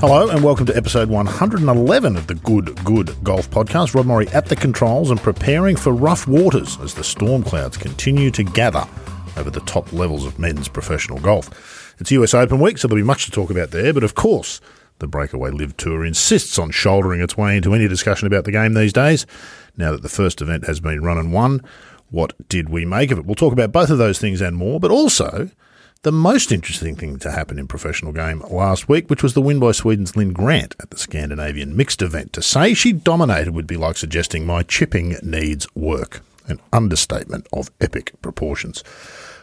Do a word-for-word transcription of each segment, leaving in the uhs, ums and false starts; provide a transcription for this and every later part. Hello and welcome to episode one eleven of the Good Good Golf Podcast. Rod Morrie at the controls and preparing for rough waters as the storm clouds continue to gather over the top levels of men's professional golf. It's U S Open week, so there'll be much to talk about there, but of course the breakaway LIV Tour insists on shouldering its way into any discussion about the game these days. Now that the first event has been run and won, what did we make of it? We'll talk about both of those things and more, but also the most interesting thing to happen in professional game last week, which was the win by Sweden's Linn Grant at the Scandinavian mixed event. To say she dominated would be like suggesting my chipping needs work, an understatement of epic proportions.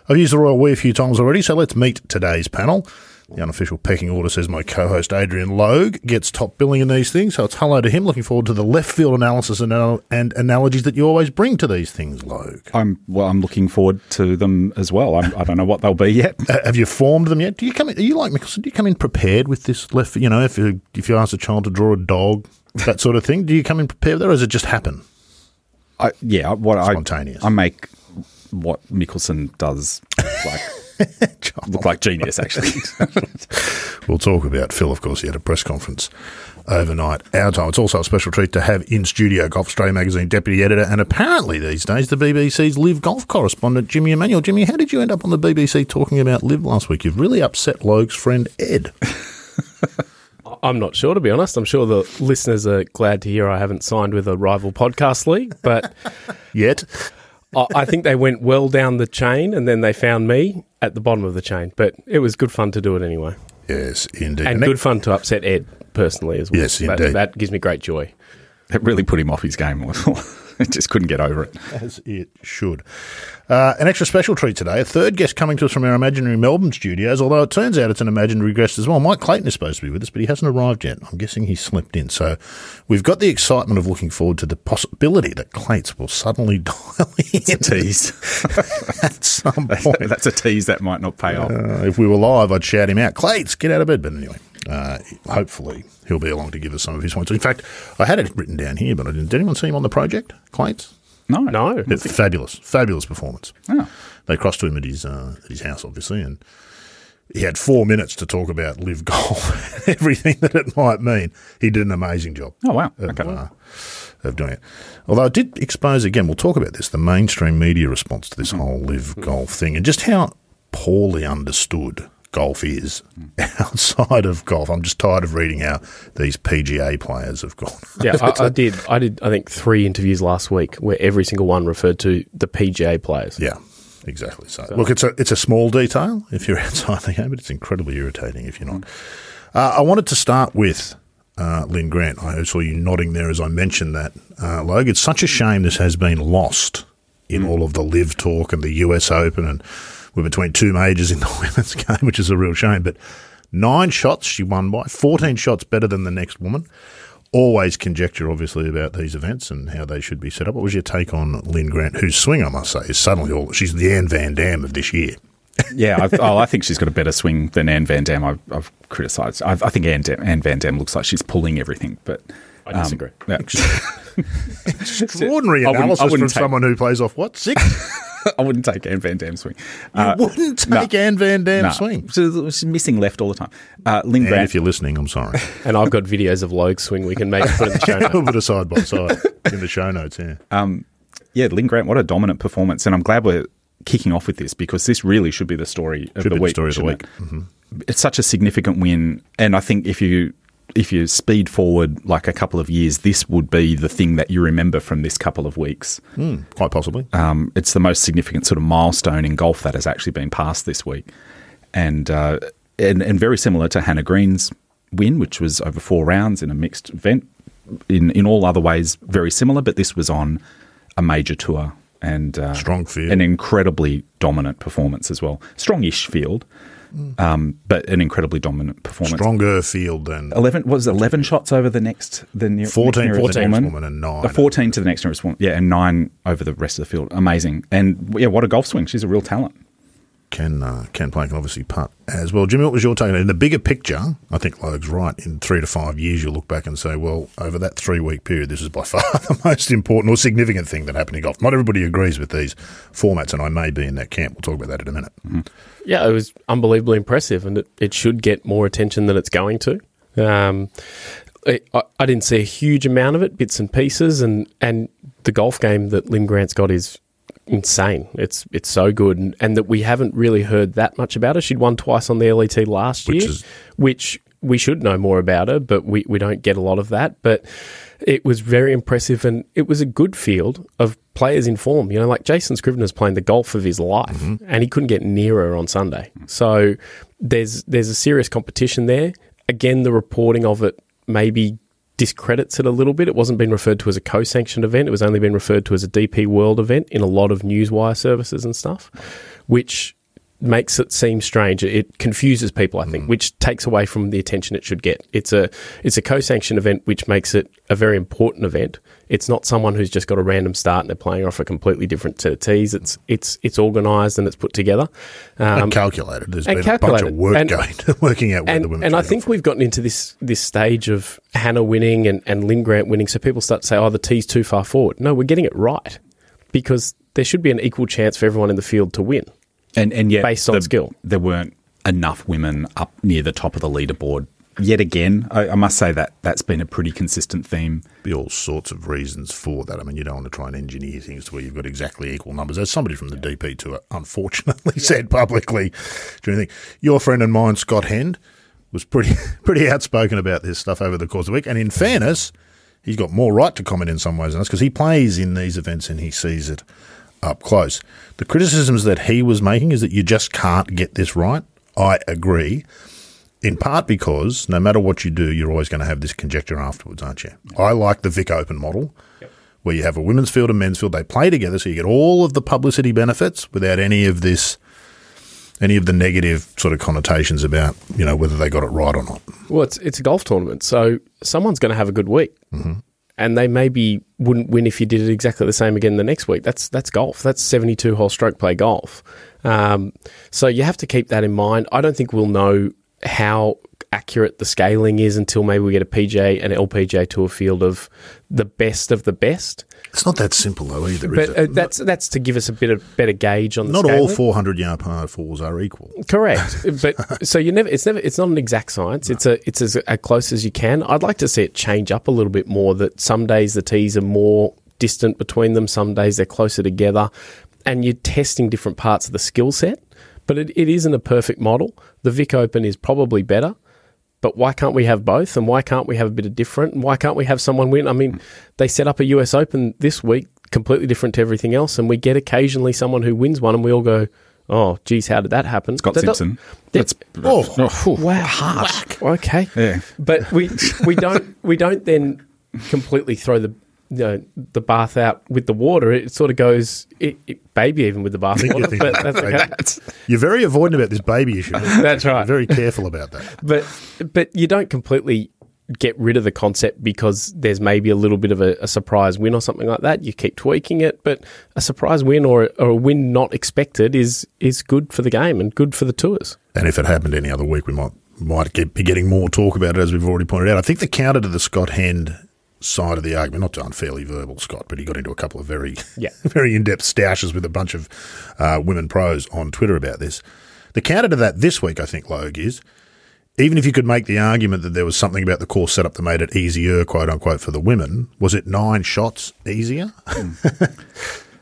I've used the royal we a few times already, so let's meet today's panel. The unofficial pecking order says my co-host Adrian Logue gets top billing in these things, so it's hello to him. Looking forward to the left field analysis and, anal- and analogies that you always bring to these things, Logue. I'm well. I'm looking forward to them as well. I'm, I don't know what they'll be yet. Uh, have you formed them yet? Do you come? In, are you like Mickelson? Do you come in prepared with this left? You know, if you, if you ask a child to draw a dog, that sort of thing, do you come in prepared with that, or does it just happen? I, yeah, what spontaneous. I, I make what Mickelson does like. Look like genius, actually. We'll talk about Phil, of course. He had a press conference overnight our time. It's also a special treat to have in studio Golf Australia magazine deputy editor and apparently these days the B B C's LIV Golf correspondent, Jimmy Emanuel. Jimmy, how did you end up on the B B C talking about LIV last week? You've really upset Logue's friend Ed. I'm not sure, to be honest. I'm sure the listeners are glad to hear I haven't signed with a rival podcast league, but yet. I think they went well down the chain and then they found me at the bottom of the chain. But it was good fun to do it anyway. Yes, indeed. And good fun to upset Ed personally as well. Yes, indeed. That, that gives me great joy. It really put him off his game. I just couldn't get over it. As it should. Uh, an extra special treat today. A third guest coming to us from our imaginary Melbourne studios, although it turns out it's an imaginary guest as well. Mike Clayton is supposed to be with us, but he hasn't arrived yet. I'm guessing he slept in. So we've got the excitement of looking forward to the possibility that Clates will suddenly dial in. That's a tease. At some point. That's a tease that might not pay off. Uh, if we were live, I'd shout him out, Clates, get out of bed. But anyway. Uh, hopefully he'll be along to give us some of his points. In fact, I had it written down here, but I didn't. Did anyone see him on the project, Clayton? No. No. It's fabulous, fabulous performance. Oh. They crossed to him at his, uh, at his house, obviously, and he had four minutes to talk about LIV Golf, everything that it might mean. He did an amazing job. Oh, wow. Of, okay. uh, of doing it. Although I did expose, again, we'll talk about this, the mainstream media response to this mm-hmm. whole LIV mm-hmm. Golf thing and just how poorly understood golf is outside of golf. I'm just tired of reading how these P G A players have gone. Yeah, I, I did. I did. I think three interviews last week where every single one referred to the P G A players. Yeah, exactly. So, so. Look, it's a it's a small detail if you're outside the game, but it's incredibly irritating if you're not. Uh, I wanted to start with uh, Linn Grant. I saw you nodding there as I mentioned that, uh, Logue. It's such a shame this has been lost in mm. all of the LIV talk and the U S Open and. We're between two majors in the women's game, which is a real shame. But nine shots she won by, fourteen shots better than the next woman. Always conjecture, obviously, about these events and how they should be set up. What was your take on Linn Grant, whose swing, I must say, is suddenly all – she's the Anne Van Damme of this year. Yeah, I've, oh, I think she's got a better swing than Anne Van Damme. I've, I've criticised. I think Anne, Anne Van Damme looks like she's pulling everything, but – I disagree. Um, yeah. Extraordinary analysis I wouldn't, I wouldn't from take, someone who plays off, what, six? I wouldn't take Anne Van Damme's swing. Uh, you wouldn't take no, Anne Van Damme's no. swing? So she's missing left all the time. Uh, Linn Grant, if you're listening, I'm sorry. And I've got videos of Logue's swing we can make for the show notes. We'll put a side by side in the show notes, yeah. Um, yeah, Linn Grant, what a dominant performance. And I'm glad we're kicking off with this because this really should be the story of should the week. Should be the story of the week. Mm-hmm. It's such a significant win. And I think if you... If you speed forward like a couple of years, this would be the thing that you remember from this couple of weeks. Mm, quite possibly. Um, it's the most significant sort of milestone in golf that has actually been passed this week. And uh, and, and very similar to Hannah Green's win, which was over four rounds in a mixed event. In, in all other ways, very similar, but this was on a major tour. And uh, strong field. An incredibly dominant performance as well. Strong-ish field. Um, but an incredibly dominant performance. Stronger field than eleven. What was it, eleven shots over the next the near, fourteen, next fourteen the woman, woman and nine. The fourteen to the next nearest woman, yeah, and nine over the rest of the field. Amazing, and yeah, what a golf swing! She's a real talent. Can uh, can play, can obviously putt as well. Jimmy, what was your take in the bigger picture? I think Logue's right. In three to five years, you'll look back and say, well, over that three week period, this is by far the most important or significant thing that happened in golf. Not everybody agrees with these formats, and I may be in that camp. We'll talk about that in a minute. Mm-hmm. Yeah, it was unbelievably impressive, and it, it should get more attention than it's going to. Um, I, I didn't see a huge amount of it, bits and pieces, and, and the golf game that Linn Grant's got is insane. It's it's so good, and, and that we haven't really heard that much about her. She'd won twice on the L E T last which year, is- which we should know more about her, but we, we don't get a lot of that. But it was very impressive, and it was a good field of players in form. You know, like Jason Scrivener's playing the golf of his life, mm-hmm. and he couldn't get near her on Sunday. Mm-hmm. So there's there's a serious competition there. Again, the reporting of it maybe discredits it a little bit. It wasn't being referred to as a co-sanctioned event. It was only being referred to as a D P World event in a lot of newswire services and stuff, which makes it seem strange. It confuses people, I think, mm. which takes away from the attention it should get. It's a it's a co-sanctioned event, which makes it a very important event. It's not someone who's just got a random start and they're playing off a completely different set of tees. It's it's it's organised and it's put together. Um, and calculated. There's and been calculated. a bunch of work and, going, working out where and, the women And I think off. we've gotten into this this stage of Hannah winning and, and Linn Grant winning, so people start to say, oh, the tee's too far forward. No, we're getting it right, because there should be an equal chance for everyone in the field to win. And and yet, based on the, skill, there weren't enough women up near the top of the leaderboard. Yet again, I, I must say that that's been a pretty consistent theme. Be all sorts of reasons for that. I mean, you don't want to try and engineer things to where you've got exactly equal numbers. As somebody from the yeah. D P Tour unfortunately yeah. said publicly, do you think your friend and mine, Scott Hend, was pretty pretty outspoken about this stuff over the course of the week. And in fairness, he's got more right to comment in some ways than us, because he plays in these events and he sees it up close. The criticisms that he was making is that you just can't get this right. I agree, in part because no matter what you do, you're always going to have this conjecture afterwards, aren't you? Yep. I like the Vic Open model, yep. where you have a women's field and men's field. They play together, so you get all of the publicity benefits without any of this, any of the negative sort of connotations about, you know, whether they got it right or not. Well, it's it's a golf tournament, so someone's going to have a good week. Mm-hmm. And they maybe wouldn't win if you did it exactly the same again the next week. That's that's golf. That's seventy-two hole stroke play golf. Um, so you have to keep that in mind. I don't think we'll know how accurate the scaling is until maybe we get a P G A and L P G A Tour field of the best of the best. It's not that simple though either, but, is it? Uh, that's that's to give us a bit of better gauge on the. Not scaling. All four hundred yard par fours are equal. Correct, but so you never. It's never. It's not an exact science. No. It's a. It's as a close as you can. I'd like to see it change up a little bit more. That some days the tees are more distant between them. Some days they're closer together, and you're testing different parts of the skill set. But it, it isn't a perfect model. The Vic Open is probably better. But why can't we have both? And why can't we have a bit of different? And why can't we have someone win? I mean, they set up a U S Open this week, completely different to everything else, and we get occasionally someone who wins one, and we all go, oh, geez, how did that happen? Scott that Simpson. That's, oh, oh, wow. Hard. Okay. Yeah. But we we don't we don't then completely throw the you know, the bath out with the water. It sort of goes, it, it, baby even with the bath water. But that's okay. that's, you're very avoidant about this baby issue. That's right. You're very careful about that. But but you don't completely get rid of the concept because there's maybe a little bit of a, a surprise win or something like that. You keep tweaking it, but a surprise win or, or a win not expected is is good for the game and good for the tours. And if it happened any other week, we might, might get, be getting more talk about it, as we've already pointed out. I think the counter to the Scott Hend side of the argument, not to unfairly verbal Scott, but he got into a couple of very yeah. very in-depth stoushes with a bunch of uh, women pros on Twitter about this. The counter to that this week, I think, Logue, is even if you could make the argument that there was something about the course setup that made it easier, quote-unquote, for the women, was it nine shots easier? Mm.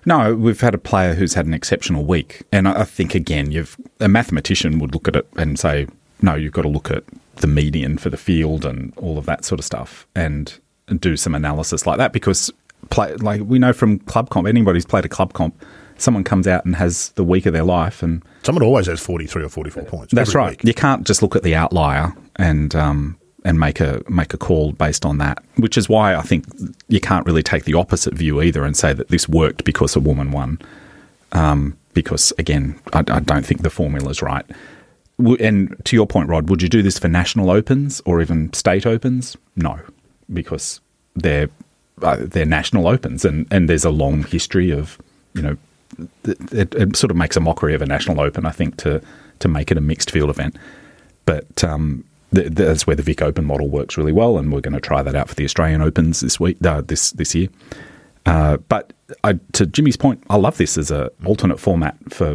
No, we've had a player who's had an exceptional week. And I think, again, you've a mathematician would look at it and say, no, you've got to look at the median for the field and all of that sort of stuff. And do some analysis like that, because play, like we know from club comp, anybody who's played a club comp, someone comes out and has the week of their life. And someone always has forty-three or forty-four points. That's right. Week. You can't just look at the outlier and um, and make a make a call based on that, which is why I think you can't really take the opposite view either and say that this worked because a woman won, um, because, again, I, I don't think the formula's right. And to your point, Rod, would you do this for national opens or even state opens? No. Because they're uh, they're national opens, and, and there's a long history of, you know, it, it sort of makes a mockery of a national open, I think, to to make it a mixed field event. But um, th- that's where the Vic Open model works really well, and we're going to try that out for the Australian Opens this week, uh, this this year. Uh, but I, to Jimmy's point, I love this as a alternate format for,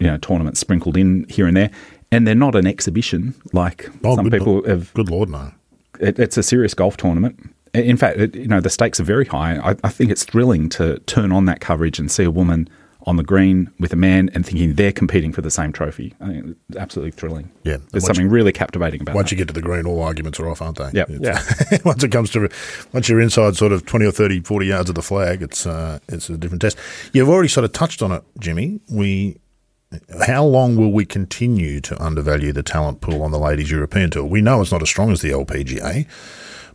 you know, tournaments sprinkled in here and there, and they're not an exhibition like oh, some people Lord. have. Good Lord, no. it, it's a serious golf tournament. In fact, it, you know, the stakes are very high. I, I think it's thrilling to turn on that coverage and see a woman on the green with a man and thinking they're competing for the same trophy. I think it's absolutely thrilling. Yeah. There's something you, really captivating about it. Once that. You get to the green, all arguments are off, aren't they? Yep. Yeah. Once it comes to – once you're inside sort of twenty or thirty, forty yards of the flag, it's uh, it's a different test. You've already sort of touched on it, Jimmy. We – How long will we continue to undervalue the talent pool on the Ladies European Tour? We know it's not as strong as the L P G A.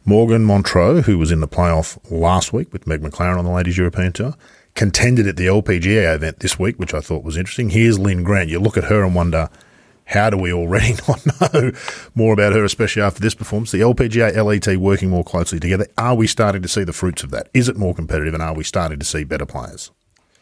Morgan Montreux, who was in the playoff last week with Meg McLaren on the Ladies European Tour, contended at the L P G A event this week, which I thought was interesting. Here's Linn Grant. You look at her and wonder, how do we already not know more about her, especially after this performance? The L P G A, L E T working more closely together. Are we starting to see the fruits of that? Is it more competitive, and are we starting to see better players?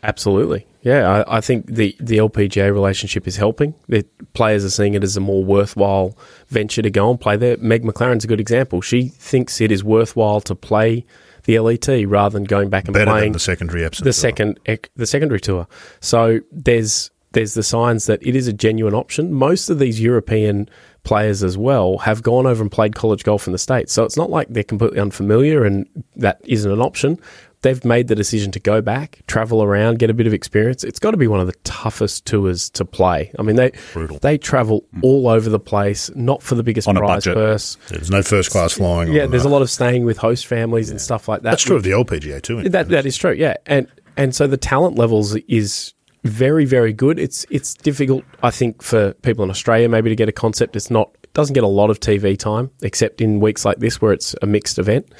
Absolutely. Yeah, I, I think the, the L P G A relationship is helping. The players are seeing it as a more worthwhile venture to go and play there. Meg McLaren's a good example. She thinks it is worthwhile to play the L E T rather than going back and Better playing than the secondary absence the tour. second the secondary tour. So there's there's the signs that it is a genuine option. Most of these European players as well have gone over and played college golf in the States. So it's not like they're completely unfamiliar and that isn't an option. They've made the decision to go back, travel around, get a bit of experience. It's got to be one of the toughest tours to play. I mean, they Brutal. they travel all over the place, not for the biggest on prize purse. There's no first class flying. Yeah, there's that. A lot of staying with host families yeah. and stuff like that. That's true of the L P G A too. That that is true. Yeah, and and so the talent levels is very very good. It's it's difficult, I think, for people in Australia maybe to get a concept. It's not it doesn't get a lot of T V time except in weeks like this where it's a mixed event,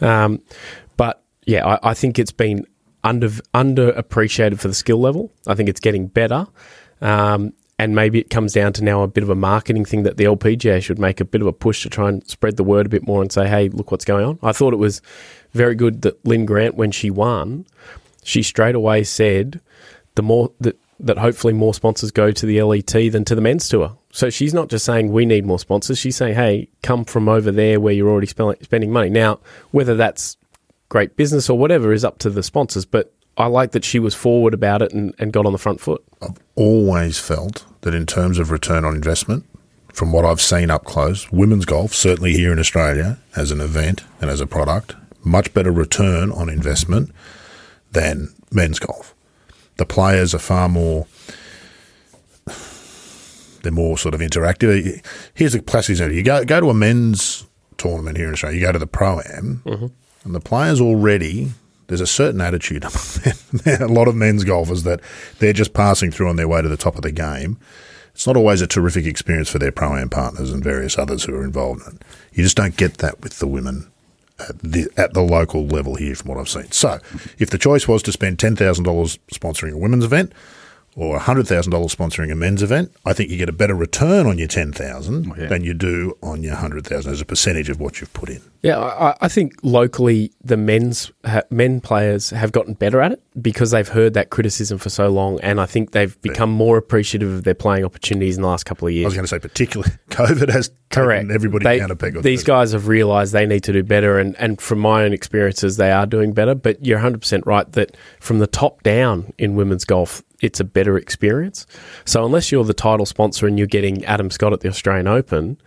um, but. Yeah, I, I think it's been under underappreciated for the skill level. I think it's getting better. Um, and maybe it comes down to now a bit of a marketing thing that the L P G A should make a bit of a push to try and spread the word a bit more and say, hey, look what's going on. I thought it was very good that Linn Grant, when she won, she straight away said the more that, that hopefully more sponsors go to the L E T than to the men's tour. So she's not just saying we need more sponsors. She's saying, hey, come from over there where you're already spe- spending money. Now, whether that's great business or whatever is up to the sponsors, but I like that she was forward about it and, and got on the front foot. I've always felt that in terms of return on investment, from what I've seen up close, women's golf, certainly here in Australia, as an event and as a product, much better return on investment than men's golf. The players are far more... They're more sort of interactive. Here's a classic example. You go, go to a men's tournament here in Australia, you go to the Pro-Am... Mm-hmm. And the players already, there's a certain attitude among them. A lot of men's golfers that they're just passing through on their way to the top of the game. It's not always a terrific experience for their pro-am partners and various others who are involved in it. You just don't get that with the women at the, at the local level here from what I've seen. So if the choice was to spend ten thousand dollars sponsoring a women's event or one hundred thousand dollars sponsoring a men's event, I think you get a better return on your ten thousand dollars oh, yeah. than you do on your one hundred thousand dollars as a percentage of what you've put in. Yeah, I, I think locally the men's ha, men players have gotten better at it because they've heard that criticism for so long, and I think they've become yeah. more appreciative of their playing opportunities in the last couple of years. I was going to say particularly COVID has Correct. taken everybody they, down a peg. These guys have realised they need to do better, and, and from my own experiences, they are doing better, but you're one hundred percent right that from the top down in women's golf, it's a better experience. So unless you're the title sponsor and you're getting Adam Scott at the Australian Open,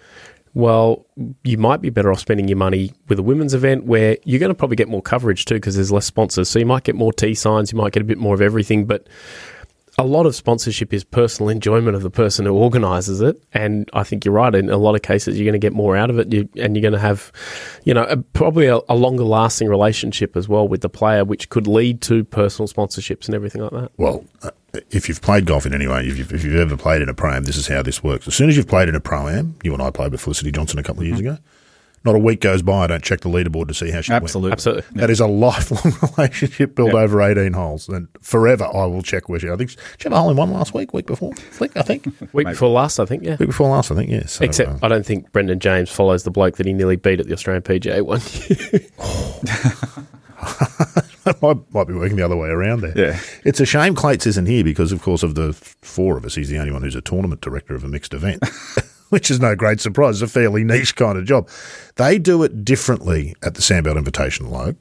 well, you might be better off spending your money with a women's event where you're going to probably get more coverage too because there's less sponsors. So you might get more tee signs, you might get a bit more of everything, but a lot of sponsorship is personal enjoyment of the person who organises it, and I think you're right. In a lot of cases, you're going to get more out of it, you, and you're going to have, you know, a, probably a, a longer-lasting relationship as well with the player, which could lead to personal sponsorships and everything like that. Well, uh, if you've played golf in any way, if you've, if you've ever played in a pro-am, this is how this works. As soon as you've played in a pro-am, you and I played with Felicity Johnson a couple of years mm-hmm. ago. Not a week goes by I don't check the leaderboard to see how she Absolutely. went. Absolutely. That yep. is a lifelong relationship built yep. over eighteen holes. And forever I will check where she I think she had a hole in one last week, week before, I think. week Maybe. before last, I think, yeah. Week before last, I think, yeah. So, Except uh, I don't think Brendan James follows the bloke that he nearly beat at the Australian P G A one year. I might be working the other way around there. Yeah. It's a shame Clates isn't here because, of course, of the four of us, he's the only one who's a tournament director of a mixed event. Which is no great surprise. It's a fairly niche kind of job. They do it differently at the Sandbelt Invitational, Logue,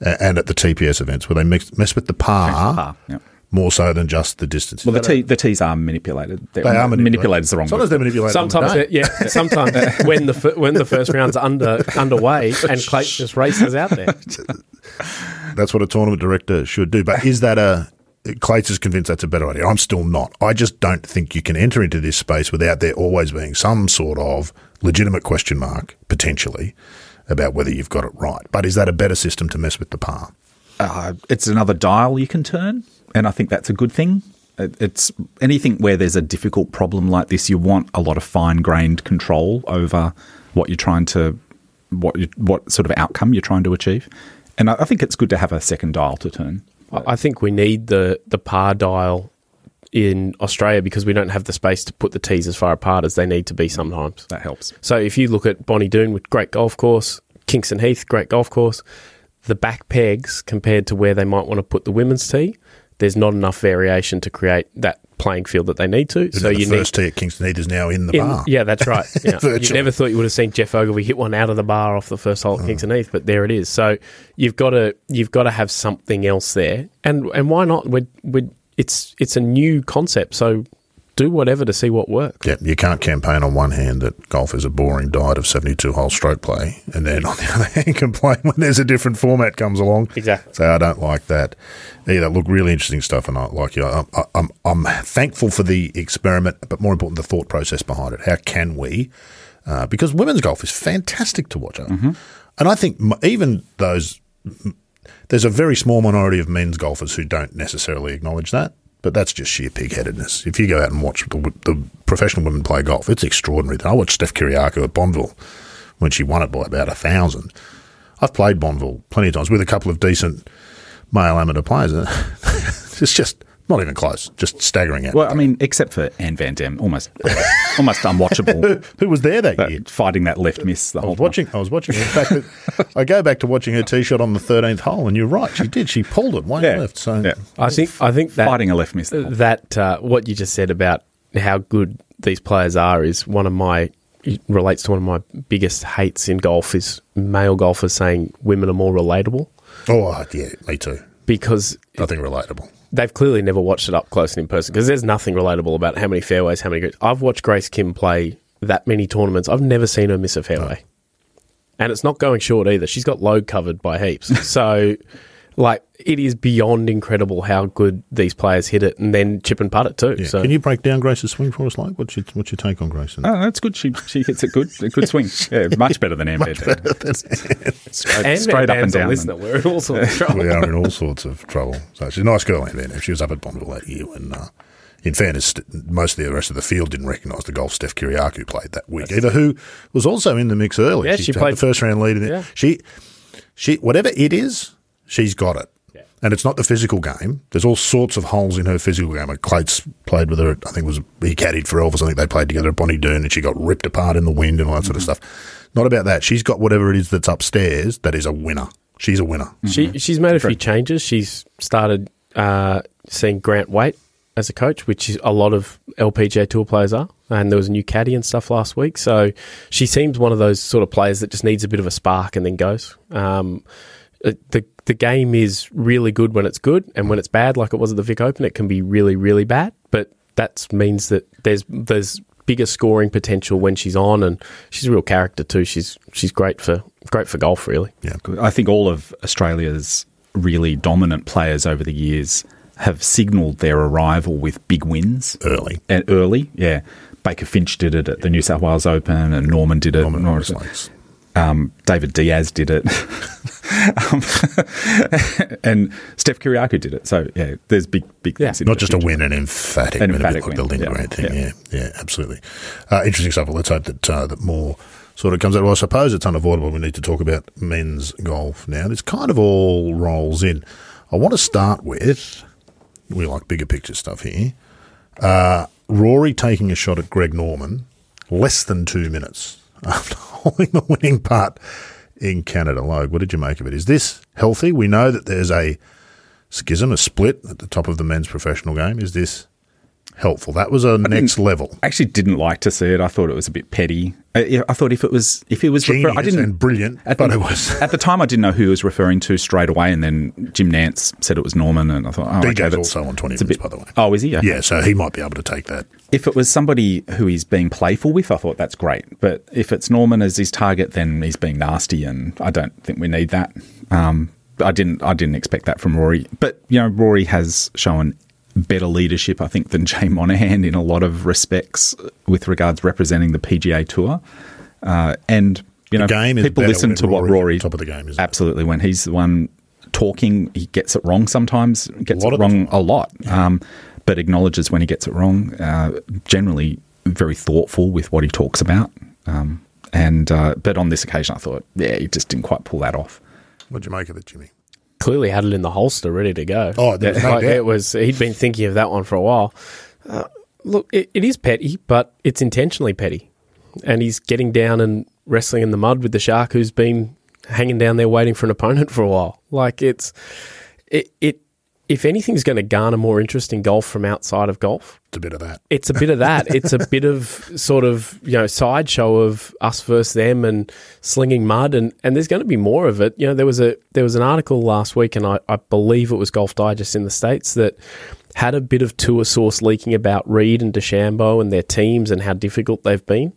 and at the T P S events where they mix, mess with the par, par. Yep. more so than just the distance. Well, the, tee, the tees are manipulated. They're they are manipulated. Manipulated is the wrong word. Sometimes they're manipulated. Sometimes, the yeah. Sometimes when the when the first round's under underway and Clayton just races out there. That's what a tournament director should do. But is that a Clayton's convinced that's a better idea. I'm still not. I just don't think you can enter into this space without there always being some sort of legitimate question mark, potentially, about whether you've got it right. But is that a better system to mess with the par? Uh, it's another dial you can turn, and I think that's a good thing. It's anything where there's a difficult problem like this, you want a lot of fine-grained control over what you're trying to, what you, what sort of outcome you're trying to achieve. And I think it's good to have a second dial to turn. I think we need the, the par dial in Australia because we don't have the space to put the tees as far apart as they need to be sometimes. That helps. So if you look at Bonnie Doon with great golf course, Kingston Heath, great golf course, the back pegs compared to where they might want to put the women's tee, there's not enough variation to create that playing field that they need to. Isn't so the you first need, tee at Kingston Heath is now in the in, bar. Yeah, that's right. You know, you never thought you would have seen Jeff Ogilvie hit one out of the bar off the first hole at oh. Kingston Heath, but there it is. So you've got to you've got to have something else there, and and why not? We're, we're, it's it's a new concept, so do whatever to see what works. Yeah, you can't campaign on one hand that golf is a boring diet of seventy-two hole stroke play, and then on the other hand complain when there's a different format comes along. Exactly. So I don't like that either. Look, really interesting stuff, and I like you. I'm, I'm, I'm thankful for the experiment, but more important, the thought process behind it. How can we? Uh, because women's golf is fantastic to watch. Mm-hmm. And I think even those – there's a very small minority of men's golfers who don't necessarily acknowledge that. But that's just sheer pig-headedness. If you go out and watch the, the professional women play golf, it's extraordinary. I watched Steph Kyriacou at Bonville when she won it by about a thousand. I've played Bonville plenty of times with a couple of decent male amateur players. It's just not even close, just staggering out. Well, I mean, except for Anne Van Damme, almost almost unwatchable. Who was there that, that year? Fighting that left miss the whole I was time. Watching, I was watching her. In fact, it, I go back to watching her tee shot on the thirteenth hole, and you're right, she did. She pulled it way yeah. left. So yeah. I think I think that, fighting a left miss. That uh, what you just said about how good these players are is one of my it relates to one of my biggest hates in golf is male golfers saying women are more relatable. Oh yeah, me too. Because nothing it, relatable. They've clearly never watched it up close and in person because there's nothing relatable about how many fairways, how many greens. I've watched Grace Kim play that many tournaments. I've never seen her miss a fairway. No. And it's not going short either. She's got Logue covered by heaps. So, like, it is beyond incredible how good these players hit it and then chip and putt it too. Yeah. So. Can you break down Grace's swing for us, Logue? What's your, what's your take on Grace? Oh, that's good. She she hits a good a good swing. Yeah, much better than Anne Van Damme. Straight, Anne straight Anne up and down. Listener, we're in all sorts of trouble. We are in all sorts of trouble. So she's a nice girl, Anne Van Damme. She was up at Bonville that year when, uh, in fairness, most of the rest of the field didn't recognise the golf Steph Kyriacou played that week. That's either true. Who was also in the mix early. Yeah, she, she played the first round lead. In yeah. She she whatever it is, she's got it. And it's not the physical game. There's all sorts of holes in her physical game. Like Clayt's played with her. I think it was he caddied for Elvis. I think they played together at Bonnie Doon, and she got ripped apart in the wind and all that mm-hmm. sort of stuff. Not about that. She's got whatever it is that's upstairs that is a winner. She's a winner. Mm-hmm. She She's made a few changes. She's started uh, seeing Grant Waite as a coach, which is a lot of L P G A Tour players are. And there was a new caddy and stuff last week. So she seems one of those sort of players that just needs a bit of a spark and then goes. Um, the The game is really good when it's good, and when it's bad, like it was at the Vic Open, it can be really, really bad. But that means that there's there's bigger scoring potential when she's on, and she's a real character too. She's she's great for great for golf, really. Yeah, I think all of Australia's really dominant players over the years have signalled their arrival with big wins early and early. Yeah, Baker Finch did it at the New South Wales Open, and Norman did it. Norman Norris Lakes. Um, David Diaz did it. um, and Steph Kyriacou did it. So, yeah, there's big, big things. Yeah. Not just a win, an emphatic an win, emphatic a bit like win. The Linn Grant yeah. thing. Yeah, yeah, yeah absolutely. Uh, interesting stuff. Well, let's hope that, uh, that more sort of comes out. Well, I suppose it's unavoidable. We need to talk about men's golf now. This kind of all rolls in. I want to start with, we like bigger picture stuff here, uh, Rory taking a shot at Greg Norman less than two minutes. After holding the winning putt in Canada. Logue, what did you make of it? Is this healthy? We know that there's a schism, a split at the top of the men's professional game. Is this helpful. That was a next level. I actually didn't like to see it. I thought it was a bit petty. I, I thought if it was if it was genius refer- I didn't, and brilliant, but the, it was at the time I didn't know who it was referring to straight away, and then Jim Nance said it was Norman, and I thought, oh, D J's okay, also on twenty minutes, bit, by the way. Oh, is he? Okay. Yeah, so he might be able to take that. If it was somebody who he's being playful with, I thought that's great. But if it's Norman as his target, then he's being nasty, and I don't think we need that. Um, I didn't I didn't expect that from Rory, but you know, Rory has shown better leadership, I think, than Jay Monahan in a lot of respects with regards representing the P G A Tour. Uh, and, you know, people listen to what Rory... Top of the game, isn't it? Absolutely. When he's the one talking, he gets it wrong sometimes, gets it wrong a lot, um, but acknowledges when he gets it wrong, uh, generally very thoughtful with what he talks about. Um, and uh, but on this occasion, I thought, yeah, he just didn't quite pull that off. What'd you make of it, Jimmy? Clearly had it in the holster, ready to go. Oh, there was no like, doubt. It was. He'd been thinking of that one for a while. Uh, look, it, it is petty, but it's intentionally petty, and he's getting down and wrestling in the mud with the shark who's been hanging down there waiting for an opponent for a while. Like it's, it, it if anything's going to garner more interest in golf from outside of golf, it's a bit of that. It's a bit of that. It's a bit of sort of, you know, sideshow of us versus them and slinging mud, and, and there's going to be more of it. You know, there was a there was an article last week, and I, I believe it was Golf Digest in the States, that had a bit of tour source leaking about Reed and DeChambeau and their teams and how difficult they've been.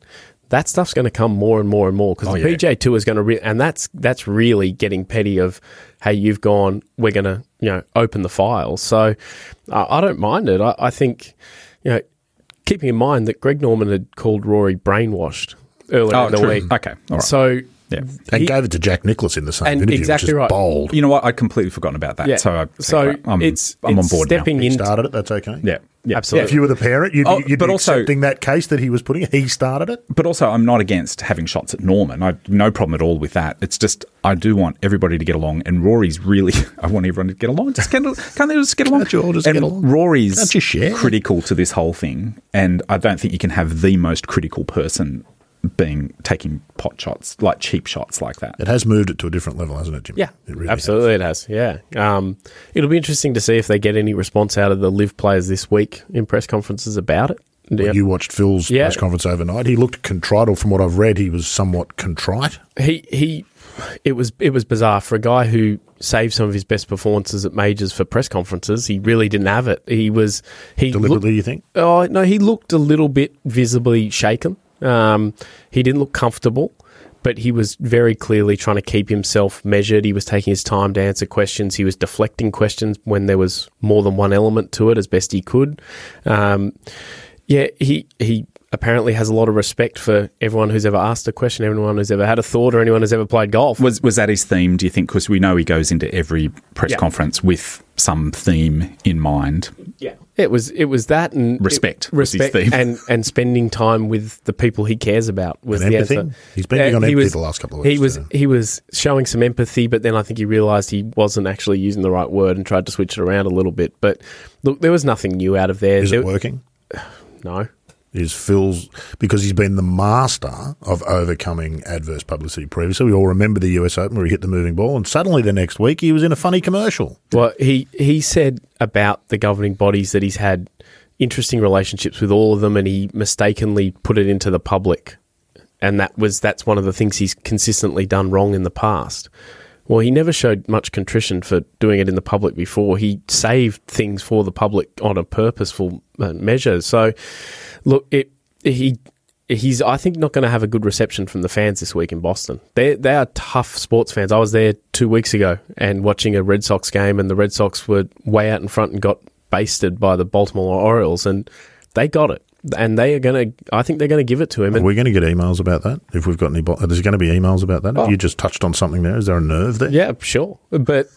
That stuff's going to come more and more and more because oh, the yeah. P G A Tour is going to, re- and that's that's really getting petty. Of hey, you've gone, we're going to, you know, open the file. So uh, I don't mind it. I, I think, you know, keeping in mind that Greg Norman had called Rory brainwashed earlier oh, in the true. week. Okay, all right. So yeah, and he, gave it to Jack Nicklaus in the same interview, exactly, which is right. bold. You know what? I'd completely forgotten about that. Yeah. So, I so I'm, it's, I'm it's on board stepping now. He started it. That's okay. Yeah. Yeah, absolutely. Yeah, if you were the parent, you'd, oh, you'd be also, accepting that case that he was putting. He started it. But also, I'm not against having shots at Norman. I have no problem at all with that. It's just I do want everybody to get along, and Rory's really – I want everyone to get along. Just get, Can't they just get along? Can't you all just and get along? Rory's critical to this whole thing, and I don't think you can have the most critical person being taking pot shots, like cheap shots like that. It has moved it to a different level, hasn't it, Jim? Yeah, it really absolutely has. It has, yeah. Um, it'll be interesting to see if they get any response out of the LIV players this week in press conferences about it. Well, yeah. You watched Phil's yeah. press conference overnight. He looked contrite, or from what I've read, he was somewhat contrite. He he, It was it was bizarre. For a guy who saved some of his best performances at majors for press conferences, he really didn't have it. He was... he Deliberately, looked, you think? Oh, no, he looked a little bit visibly shaken. Um, he didn't look comfortable, but he was very clearly trying to keep himself measured. He was taking his time to answer questions. He was deflecting questions when there was more than one element to it as best he could. Um, yeah, he he apparently has a lot of respect for everyone who's ever asked a question, everyone who's ever had a thought, or anyone who's ever played golf. Was was that his theme, do you think? Because we know he goes into every press yeah. conference with some theme in mind. Yeah. It was it was that and respect, it, respect and, and spending time with the people he cares about was and the empathy. Answer. He's been big on empathy was, the last couple of weeks. He was so. he was showing some empathy, but then I think he realised he wasn't actually using the right word and tried to switch it around a little bit. But look, there was nothing new out of there. Is there, it working? No. Is Phil's, because he's been the master of overcoming adverse publicity previously. We all remember the U S Open where he hit the moving ball, and suddenly the next week he was in a funny commercial. Well, he, he said about the governing bodies that he's had interesting relationships with all of them, and he mistakenly put it into the public, and that was that's one of the things he's consistently done wrong in the past. Well, he never showed much contrition for doing it in the public before. He saved things for the public on a purposeful measure. So, look, it, he he's, I think, not going to have a good reception from the fans this week in Boston. They they are tough sports fans. I was there two weeks ago and watching a Red Sox game, and the Red Sox were way out in front and got basted by the Baltimore Orioles, and they got it. And they are going to, I think they're going to give it to him. Are we going to get emails about that? If we've got any, bo- there's going to be emails about that? Oh. Have you just touched on something there? Is there a nerve there? Yeah, sure. But,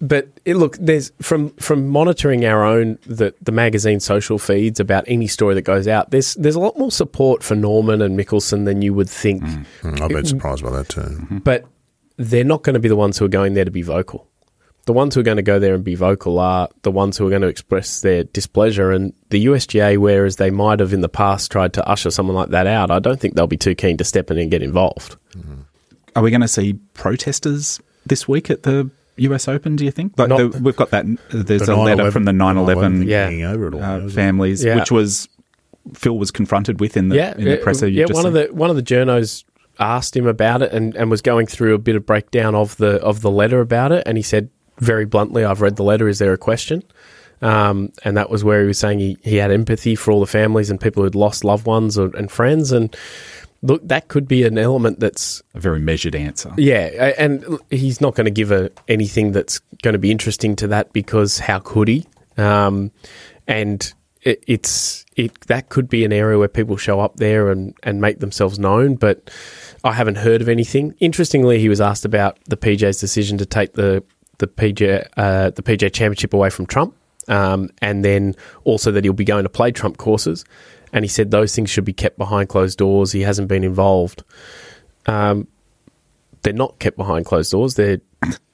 but it, look, there's from, from monitoring our own, the, the magazine social feeds about any story that goes out, there's, there's a lot more support for Norman and Mickelson than you would think. Mm. Mm, I've been surprised by that too. Mm-hmm. But they're not going to be the ones who are going there to be vocal. The ones who are going to go there and be vocal are the ones who are going to express their displeasure. And the U S G A, whereas they might have in the past tried to usher someone like that out, I don't think they'll be too keen to step in and get involved. Mm-hmm. Are we going to see protesters this week at the U S Open, do you think? Like the, we've got that. There's the a letter from the nine eleven yeah. uh, families, yeah. which was Phil was confronted with in the yeah, in the presser. Yeah, you just one said. of the one of the journos asked him about it and, and was going through a bit of breakdown of the of the letter about it, and he said very bluntly, "I've read the letter. Is there a question?" Um, and that was where he was saying he, he had empathy for all the families and people who'd lost loved ones or, and friends and. Look, that could be an element that's... A very measured answer. Yeah, and he's not going to give a, anything that's going to be interesting to that because how could he? Um, and it, it's it that could be an area where people show up there and, and make themselves known, but I haven't heard of anything. Interestingly, he was asked about the P G A's decision to take the, the, P G A, uh, the P G A Championship away from Trump um, and then also that he'll be going to play Trump courses. And he said those things should be kept behind closed doors. He hasn't been involved. Um, they're not kept behind closed doors. They're,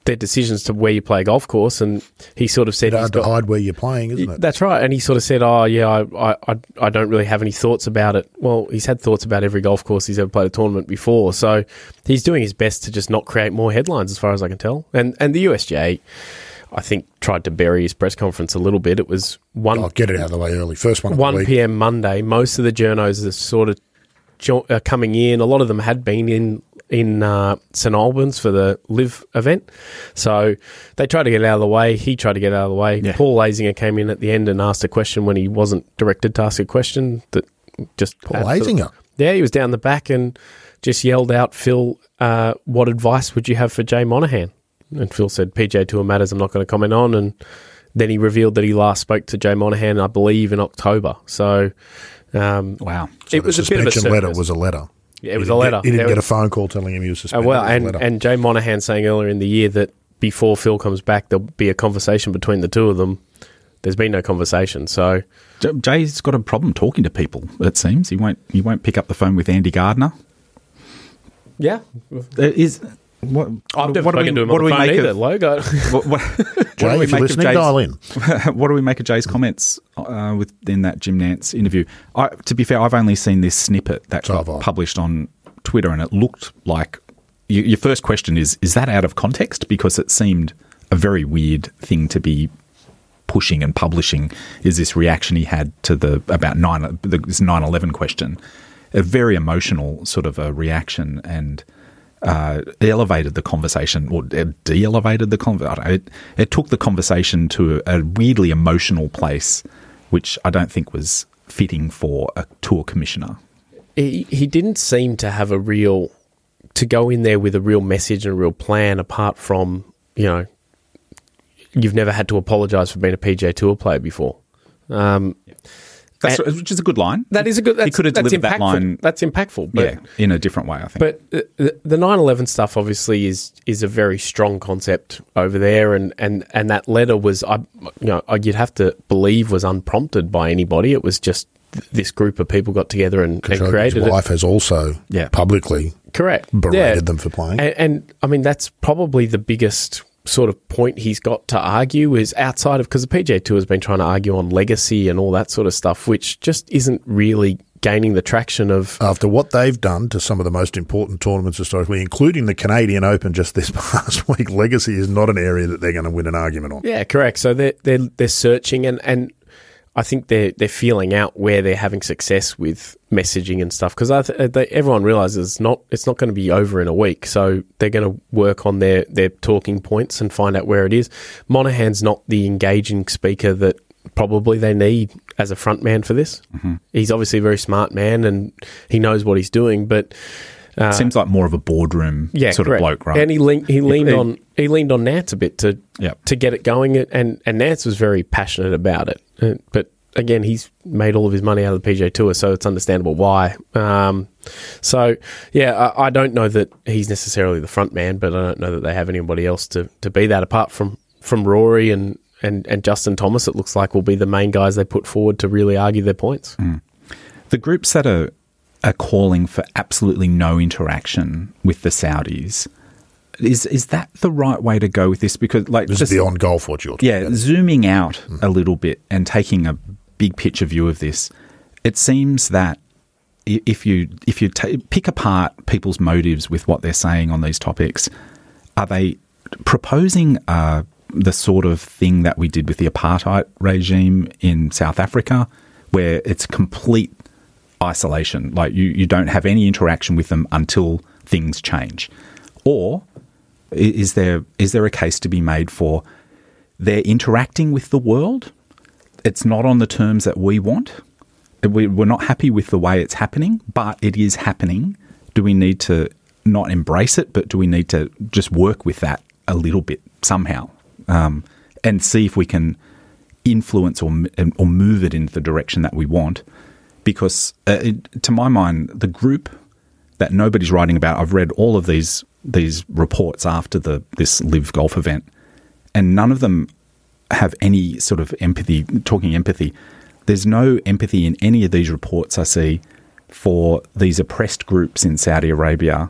they're decisions to where you play a golf course. And he sort of said... It's hard to hide where you're playing, isn't it? That's right. And he sort of said, oh, yeah, I, I, I don't really have any thoughts about it. Well, he's had thoughts about every golf course he's ever played a tournament before. So he's doing his best to just not create more headlines as far as I can tell. And, and the U S G A... I think, tried to bury his press conference a little bit. It was one... I'll get it out of the way early. First one one p.m. Monday. Most of the journos are sort of jo- are coming in. A lot of them had been in in uh, Saint Albans for the LIV event. So they tried to get out of the way. He tried to get out of the way. Yeah. Paul Azinger came in at the end and asked a question when he wasn't directed to ask a question. That just Paul Azinger? The, yeah, he was down the back and just yelled out, Phil, uh, what advice would you have for Jay Monahan? And Phil said, P G A Tour matters I'm not going to comment on. And then he revealed that he last spoke to Jay Monahan, I believe, in October. So, um, wow. So it was a bit of a suspension letter was a letter. Yeah, it was a letter. He didn't get a phone call telling him he was suspended. Uh, well, and, and Jay Monahan saying earlier in the year that before Phil comes back, there'll be a conversation between the two of them. There's been no conversation, so... Jay's got a problem talking to people, it seems. He won't, he won't pick up the phone with Andy Gardner. Yeah. There is... What, I've never spoken to him on the phone either, Logo. What, what, Jay, what if you're listening, dial in. What do we make of Jay's comments uh, within that Jim Nance interview? I, to be fair, I've only seen this snippet that so got published on Twitter, and it looked like you, your first question is, is that out of context? Because it seemed a very weird thing to be pushing and publishing, is this reaction he had to the about nine the, this nine eleven question. A very emotional sort of a reaction and... Uh, elevated the conversation or de-elevated the conversation. It, it took the conversation to a, a weirdly emotional place, which I don't think was fitting for a tour commissioner. He, he didn't seem to have a real, to go in there with a real message and a real plan apart from, you know, you've never had to apologise for being a P G A Tour player before. Um, yeah. That's, which is a good line. That is a good... That's, he could have delivered that line. That's impactful. But, yeah, in a different way, I think. But the, the nine eleven stuff, obviously, is is a very strong concept over there. And, and, and that letter was, I, you know, you'd have to believe was unprompted by anybody. It was just this group of people got together and, and created it. His wife has also yeah. publicly Correct. berated yeah. them for playing. And, and, I mean, that's probably the biggest... sort of point he's got to argue is outside of, because the P G A Tour has been trying to argue on legacy and all that sort of stuff, which just isn't really gaining the traction of... After what they've done to some of the most important tournaments historically, including the Canadian Open just this past week, legacy is not an area that they're going to win an argument on. Yeah, correct. So they're, they're, they're searching and, and I think they're, they're feeling out where they're having success with messaging and stuff because th- everyone realises it's not it's not going to be over in a week. So they're going to work on their, their talking points and find out where it is. Monahan's not the engaging speaker that probably they need as a front man for this. Mm-hmm. He's obviously a very smart man and he knows what he's doing, but... Uh, seems like more of a boardroom yeah, sort correct. of bloke, right? And he, le- he leaned yeah. on he leaned on Nance a bit to yep. to get it going, and, and Nance was very passionate about it. Uh, but again, he's made all of his money out of the P G A Tour, so it's understandable why. Um, so, yeah, I, I don't know that he's necessarily the front man, but I don't know that they have anybody else to, to be that apart from, from Rory and, and, and Justin Thomas. It looks like will be the main guys they put forward to really argue their points. Mm. The groups that are are calling for absolutely no interaction with the Saudis. Is is that the right way to go with this? Because like this just, is beyond golf what you're talking yeah, about. Yeah, zooming out mm. a little bit and taking a big picture view of this, it seems that if you if you t- pick apart people's motives with what they're saying on these topics, are they proposing uh, the sort of thing that we did with the apartheid regime in South Africa, where it's complete isolation. Like you, you don't have any interaction with them until things change. Or is there is there a case to be made for they're interacting with the world? It's not on the terms that we want. We, we're not happy with the way it's happening, but it is happening. Do we need to not embrace it, but do we need to just work with that a little bit somehow um, and see if we can influence or or move it in the direction that we want? Because uh, it, to my mind, the group that nobody's writing about, I've read all of these these reports after the this LIV Golf event, and none of them have any sort of empathy, talking empathy. There's no empathy in any of these reports I see for these oppressed groups in Saudi Arabia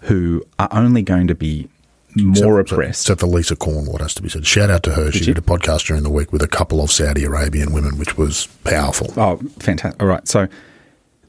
who are only going to be more except, oppressed. Except for Lisa Cornwall, has to be said. Shout out to her. Did she you? did a podcast during the week with a couple of Saudi Arabian women, which was powerful. Oh, fantastic. All right. So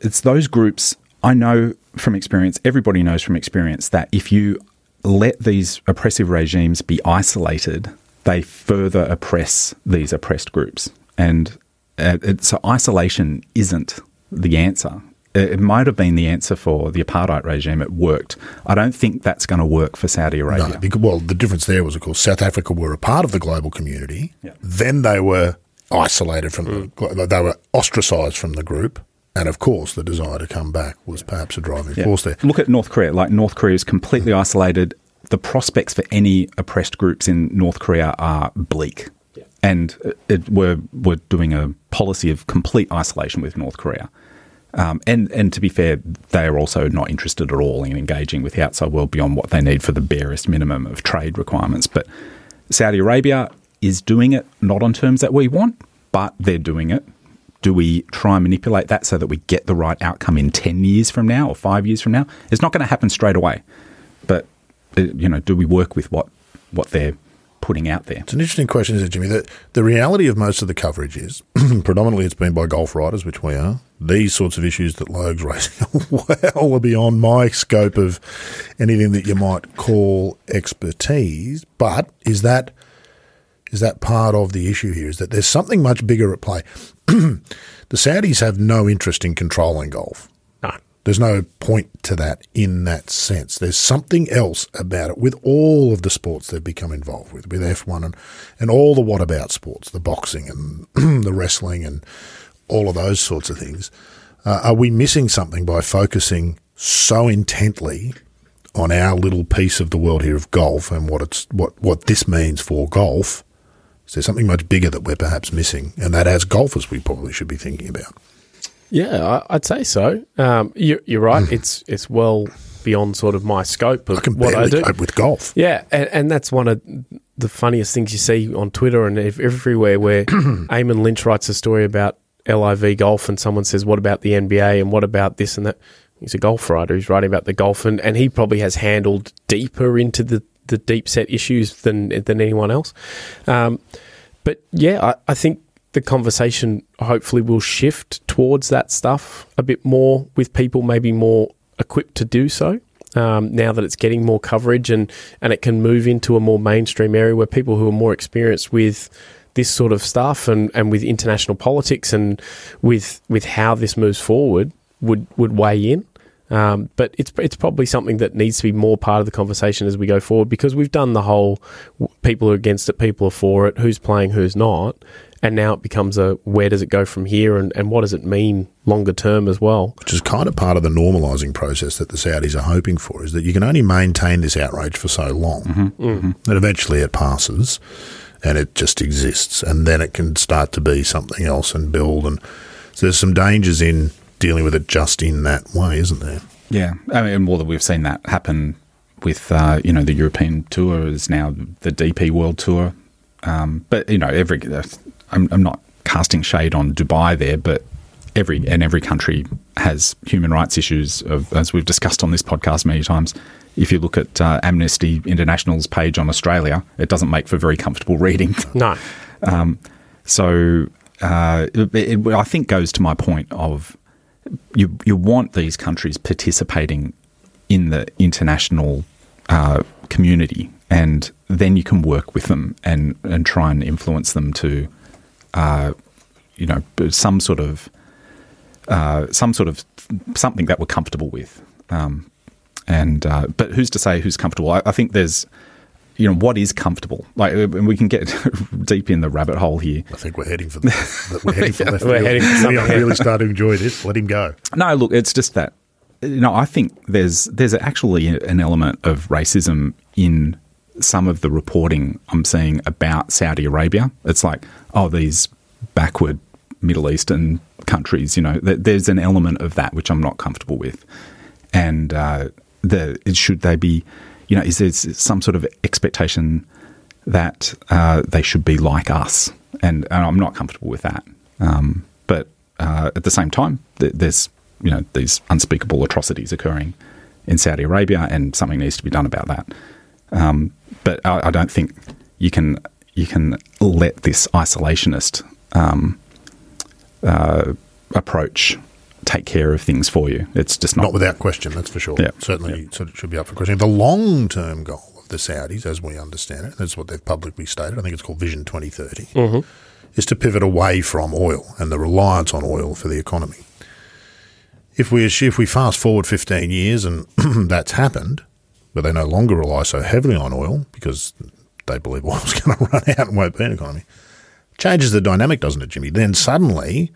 it's those groups. I know from experience, everybody knows from experience, that if you let these oppressive regimes be isolated, they further oppress these oppressed groups. And uh, it, so isolation isn't the answer. It might have been the answer for the apartheid regime. It worked. I don't think that's going to work for Saudi Arabia. No, because, well, the difference there was, of course, South Africa were a part of the global community. Yeah. Then they were isolated from mm. the, they were ostracised from the group. And, of course, the desire to come back was perhaps a driving yeah. force there. Look at North Korea. Like, North Korea is completely mm. isolated. The prospects for any oppressed groups in North Korea are bleak. Yeah. And it, it, we're, we're doing a policy of complete isolation with North Korea. Um, and, and to be fair, they are also not interested at all in engaging with the outside world beyond what they need for the barest minimum of trade requirements. But Saudi Arabia is doing it not on terms that we want, but they're doing it. Do we try and manipulate that so that we get the right outcome in ten years from now or five years from now? It's not going to happen straight away. But, you know, do we work with what, what they're putting out there? It's an interesting question, isn't it, Jimmy? The, the reality of most of the coverage is predominantly it's been by golf writers, which we are. These sorts of issues that Logue's raising are well beyond my scope of anything that you might call expertise. But is that is that part of the issue here? Is that there's something much bigger at play? The Saudis have no interest in controlling golf. No. There's no point to that in that sense. There's something else about it with all of the sports they've become involved with, with F one and, and all the whatabout sports, the boxing and the wrestling and all of those sorts of things. Uh, are we missing something by focusing so intently on our little piece of the world here of golf and what it's what, what this means for golf? Is there something much bigger that we're perhaps missing, and that as golfers we probably should be thinking about? Yeah, I'd say so. Um, you, you're right. It's it's well beyond sort of my scope of I can what I do with golf. Yeah, and, and that's one of the funniest things you see on Twitter and everywhere, where Eamon Lynch writes a story about L I V Golf and someone says, what about the N B A and what about this and that? He's a golf writer. He's writing about the golf, and, and he probably has handled deeper into the, the deep-set issues than than anyone else. Um, but, yeah, I, I think the conversation hopefully will shift towards that stuff a bit more with people maybe more equipped to do so um, now that it's getting more coverage and, and it can move into a more mainstream area where people who are more experienced with this sort of stuff and, and with international politics and with with how this moves forward would, would weigh in. Um, but it's it's probably something that needs to be more part of the conversation as we go forward, because we've done the whole people are against it, people are for it, who's playing, who's not. And now it becomes a where does it go from here and, and what does it mean longer term as well? Which is kind of part of the normalising process that the Saudis are hoping for, is that you can only maintain this outrage for so long mm-hmm. Mm-hmm. that eventually it passes. And it just exists, and then it can start to be something else and build. And so there's some dangers in dealing with it just in that way, isn't there? Yeah, I mean, more than we've seen that happen with uh, you know the European Tour is now the D P World Tour, um, but you know every I'm, I'm not casting shade on Dubai there, but every and every country has human rights issues, of, as we've discussed on this podcast many times. If you look at uh, Amnesty International's page on Australia, it doesn't make for very comfortable reading. No. Um, so uh, it, it, I think, goes to my point of you you want these countries participating in the international uh, community and then you can work with them and, and try and influence them to, uh, you know, some sort of uh, some sort of something that we're comfortable with. Um, and uh, but who's to say who's comfortable? I, I think there's, you know, what is comfortable? Like, and we can get deep in the rabbit hole here. I think we're heading for the, we're heading for left field. We're heading for something. I'm really starting to enjoy this. Let him go. No, look, it's just that. You know, I think there's there's actually an element of racism in some of the reporting I'm seeing about Saudi Arabia. It's like, oh, these backward Middle Eastern countries, you know, th- there's an element of that which I'm not comfortable with. And uh, the should they be, you know, is there some sort of expectation that uh, they should be like us? And, and I'm not comfortable with that. Um, but uh, at the same time, th- there's... you know, these unspeakable atrocities occurring in Saudi Arabia, and something needs to be done about that. Um, but I, I don't think you can you can let this isolationist um, uh, approach take care of things for you. It's just not... Not without question, that's for sure. Yeah. Certainly, yeah. So it should be up for question. The long-term goal of the Saudis, as we understand it, that's what they've publicly stated, I think it's called Vision twenty thirty, mm-hmm. is to pivot away from oil and the reliance on oil for the economy. If we if we fast forward fifteen years and that's happened, but they no longer rely so heavily on oil because they believe oil's going to run out and won't be an economy, changes the dynamic, doesn't it, Jimmy? Then suddenly,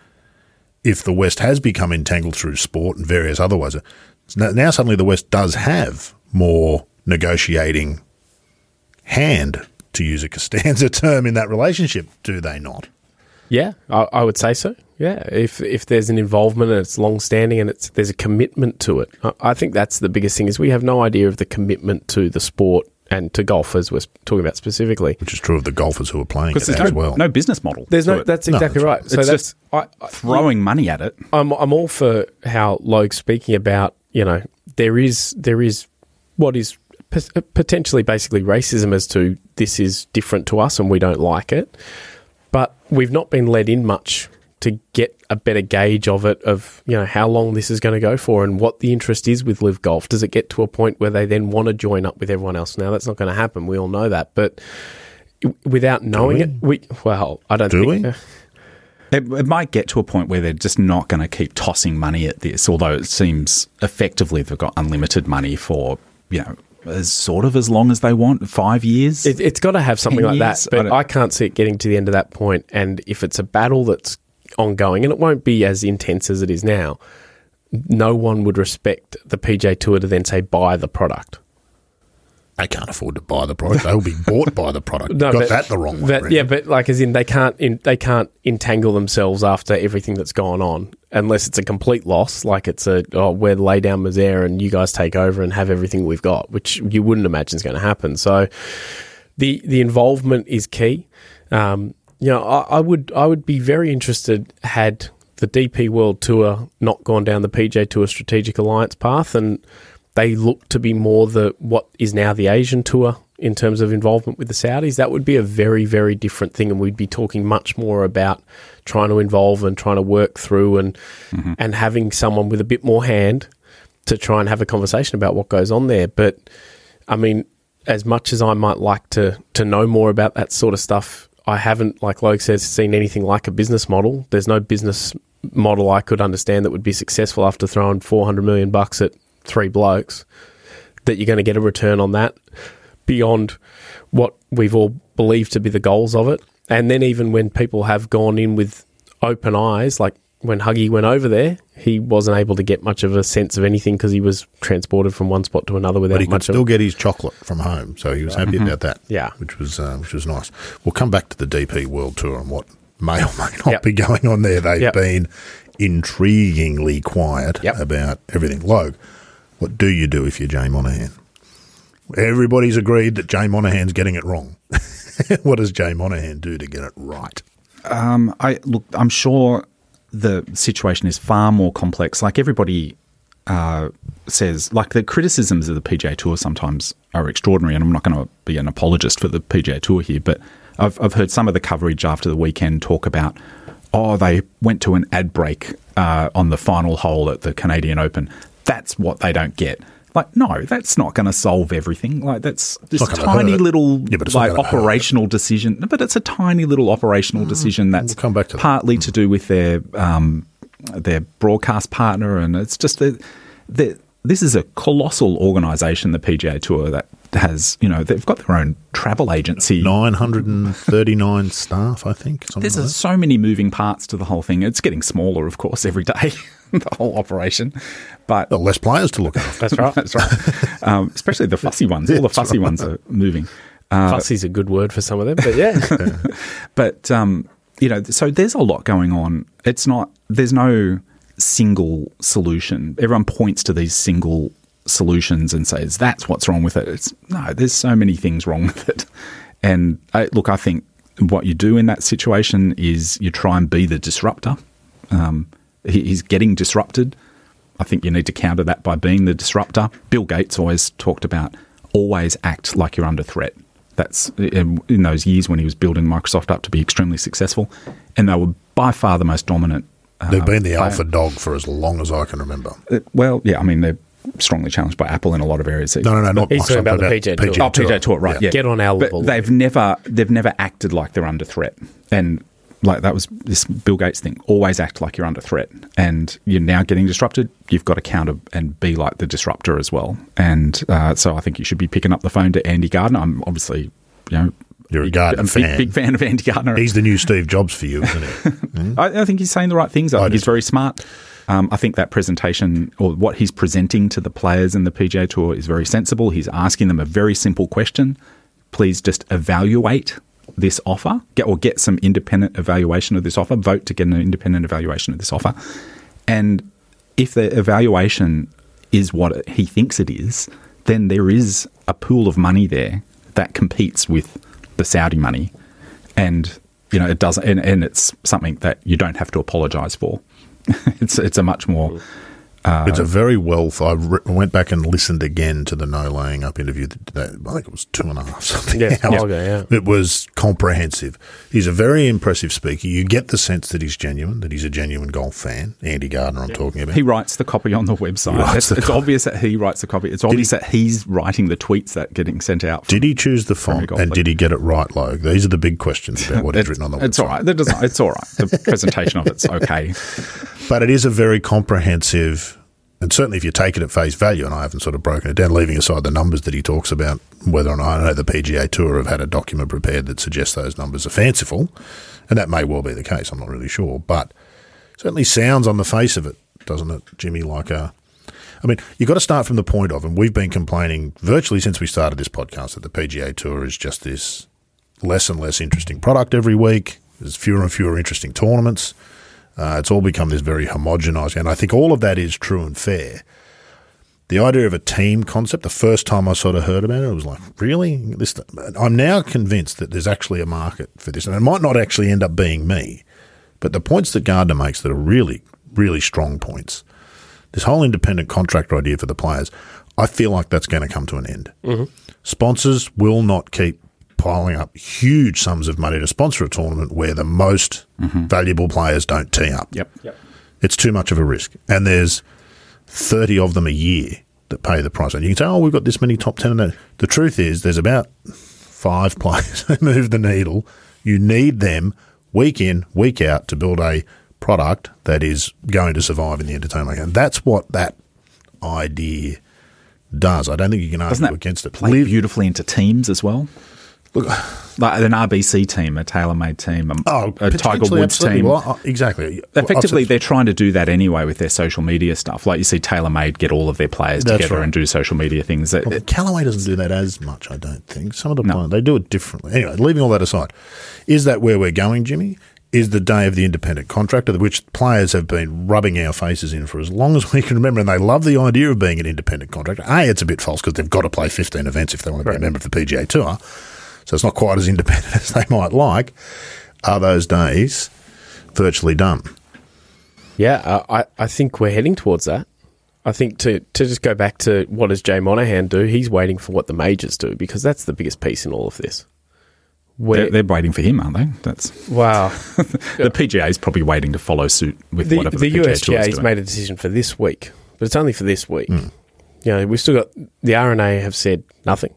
if the West has become entangled through sport and various other ways, now suddenly the West does have more negotiating hand, to use a Costanza term, in that relationship, do they not? Yeah, I, I would say so. Yeah, if if there's an involvement and it's long-standing and it's there's a commitment to it. I, I think that's the biggest thing, is we have no idea of the commitment to the sport and to golf, as we're talking about specifically. Which is true of the golfers who are playing it no, as well. No business model. There's no. That's exactly no, that's right. right. So it's that's, just I, I, throwing money at it. I'm I'm all for how Logue's speaking about, you know, there is there is what is p- potentially basically racism as to this is different to us and we don't like it. But we've not been let in much to get a better gauge of it, of, you know, how long this is going to go for and what the interest is with LIV Golf. Does it get to a point where they then want to join up with everyone else? Now, that's not going to happen. We all know that. But without knowing it, we well, I don't Do think... Do we? Uh, it, it might get to a point where they're just not going to keep tossing money at this, although it seems effectively they've got unlimited money for, you know, as sort of as long as they want, five years? It, it's got to have something like years? that. But I, I can't see it getting to the end of that point. And if it's a battle that's ongoing, and it won't be as intense as it is now, no one would respect the P G A Tour to then say, buy the product. They can't afford to buy the product. They'll be bought by the product. No, Got but, that the wrong way. But, yeah, but like as in they can't in, they can't entangle themselves after everything that's gone on, unless it's a complete loss, like it's a, oh, we're lay down Mazaire and you guys take over and have everything we've got, which you wouldn't imagine is going to happen. So the the involvement is key. Um, you know, I, I would I would be very interested had the D P World Tour not gone down the P G A Tour Strategic Alliance path, and they look to be more the what is now the Asian Tour in terms of involvement with the Saudis. That would be a very, very different thing, and we'd be talking much more about trying to involve and trying to work through and mm-hmm. and having someone with a bit more hand to try and have a conversation about what goes on there. But, I mean, as much as I might like to, to know more about that sort of stuff, I haven't, like Logue says, seen anything like a business model. There's no business model I could understand that would be successful after throwing four hundred million dollars bucks at three blokes, that you're going to get a return on that beyond what we've all believed to be the goals of it. And then even when people have gone in with open eyes, like when Huggy went over there, he wasn't able to get much of a sense of anything because he was transported from one spot to another without much. But he could still of- get his chocolate from home, so he was happy mm-hmm. about that. Yeah, which was uh, which was nice. We'll come back to the D P World Tour and what may or may not yep. be going on there. They've yep. been intriguingly quiet yep. about everything. Logue, what do you do if you're Jay Monahan? Everybody's agreed that Jay Monahan's getting it wrong. What does Jay Monahan do to get it right? Um, I look, I'm sure the situation is far more complex. Like everybody uh, says, like the criticisms of the P G A Tour sometimes are extraordinary, and I'm not going to be an apologist for the P G A Tour here, but I've, I've heard some of the coverage after the weekend talk about, oh, they went to an ad break uh, on the final hole at the Canadian Open. That's what they don't get. Like, no, that's not going to solve everything. Like, that's this tiny little yeah, like operational hurt. decision. But it's a tiny little operational mm, decision that's we'll come back to partly that. to do with their um, their broadcast partner. And it's just that this is a colossal organisation, the P G A Tour, that has, you know, they've got their own travel agency. nine hundred thirty-nine staff, I think. There's like so many moving parts to the whole thing. It's getting smaller, of course, every day. The whole operation, but well, less players to look at. That's right. That's right. Um, especially the fussy ones. All the fussy right. ones are moving. Uh, Fussy's a good word for some of them, but yeah. yeah. But um, you know, so there's a lot going on. It's not. There's no single solution. Everyone points to these single solutions and says that's what's wrong with it. It's no. There's so many things wrong with it. And I, look, I think what you do in that situation is you try and be the disruptor. Um, He's getting disrupted. I think you need to counter that by being the disruptor. Bill Gates always talked about always act like you're under threat. That's in those years when he was building Microsoft up to be extremely successful. And they were by far the most dominant. Uh, They've been the player. alpha dog for as long as I can remember. Uh, well, yeah, I mean, they're strongly challenged by Apple in a lot of areas. No, no, no, not He's Microsoft, talking about the P G A Tour. Oh, P G A Tour, right. Yeah. Yeah. Get on our level. But they've never, they've never acted like they're under threat. And like that was this Bill Gates thing, always act like you're under threat. And you're now getting disrupted, you've got to counter and be like the disruptor as well. And uh, so I think you should be picking up the phone to Andy Gardner. I'm obviously, you know, you're a Gardner fan. Big, big fan of Andy Gardner. He's the new Steve Jobs for you, isn't he? Mm? I, I think he's saying the right things. I, I think do. he's very smart. Um, I think that presentation or what he's presenting to the players in the P G A Tour is very sensible. He's asking them a very simple question. Please just evaluate this offer, get or get some independent evaluation of this offer, vote to get an independent evaluation of this offer. And if the evaluation is what he thinks it is, then there is a pool of money there that competes with the Saudi money. And, you know, it doesn't, and, and it's something that you don't have to apologize for. it's, it's a much more. Uh, it's a very well – I re- went back and listened again to the No Laying Up interview. That, that, I think it was two and a half something yeah, hours. Yeah, okay, yeah. It was comprehensive. He's a very impressive speaker. You get the sense that he's genuine, that he's a genuine golf fan. Andy Gardner I'm yeah. talking about. He writes the copy on the website. It's, the it's obvious that he writes the copy. It's obvious he, that he's writing the tweets that are getting sent out. Did he choose the font and league. did he get it right, Logue? These are the big questions about what he's written on the website. It's all right. The design, it's all right. The presentation of it's okay. But it is a very comprehensive – and certainly if you take it at face value, and I haven't sort of broken it down, leaving aside the numbers that he talks about, whether or not I know the P G A Tour have had a document prepared that suggests those numbers are fanciful, and that may well be the case, I'm not really sure, but certainly sounds on the face of it, doesn't it, Jimmy, like a... I mean, you've got to start from the point of, and we've been complaining virtually since we started this podcast, that the P G A Tour is just this less and less interesting product every week, there's fewer and fewer interesting tournaments. Uh, it's all become this very homogenised, and I think all of that is true and fair. The idea of a team concept, the first time I sort of heard about it, it was like, really? This, I'm now convinced that there's actually a market for this, and it might not actually end up being me, but the points that Gardner makes that are really, really strong points, this whole independent contractor idea for the players, I feel like that's going to come to an end. Mm-hmm. Sponsors will not keep piling up huge sums of money to sponsor a tournament where the most mm-hmm. valuable players don't tee up. Yep. yep. It's too much of a risk. And there's thirty of them a year that pay the price. And you can say, oh, we've got this many top ten. And the truth is there's about five players who move the needle. You need them week in, week out to build a product that is going to survive in the entertainment. And that's what that idea does. I don't think you can argue against it. Doesn't that play beautifully into teams as well? Look, like an R B C team, a TaylorMade team, a, oh, a Tiger Woods team. Well, exactly. Effectively, they're trying to do that anyway with their social media stuff. Like you see TaylorMade get all of their players That's together right. and do social media things. Well, Callaway doesn't do that as much, I don't think. Some of the no. players, they do it differently. Anyway, leaving all that aside, is that where we're going, Jimmy? Is the day of the independent contractor, which players have been rubbing our faces in for as long as we can remember, and they love the idea of being an independent contractor. A, it's a bit false because they've got to play fifteen events if they want to right. be a member of the P G A Tour. So it's not quite as independent as they might like. Are those days virtually done? Yeah, uh, I, I think we're heading towards that. I think to, to just go back to what does Jay Monahan do, he's waiting for what the majors do because that's the biggest piece in all of this. They're, they're waiting for him, aren't they? That's Wow. The P G A is probably waiting to follow suit with the, whatever the, the P G A Tour is doing. The U S G A has made a decision for this week, but it's only for this week. Mm. you know, we still got the R N A have said nothing,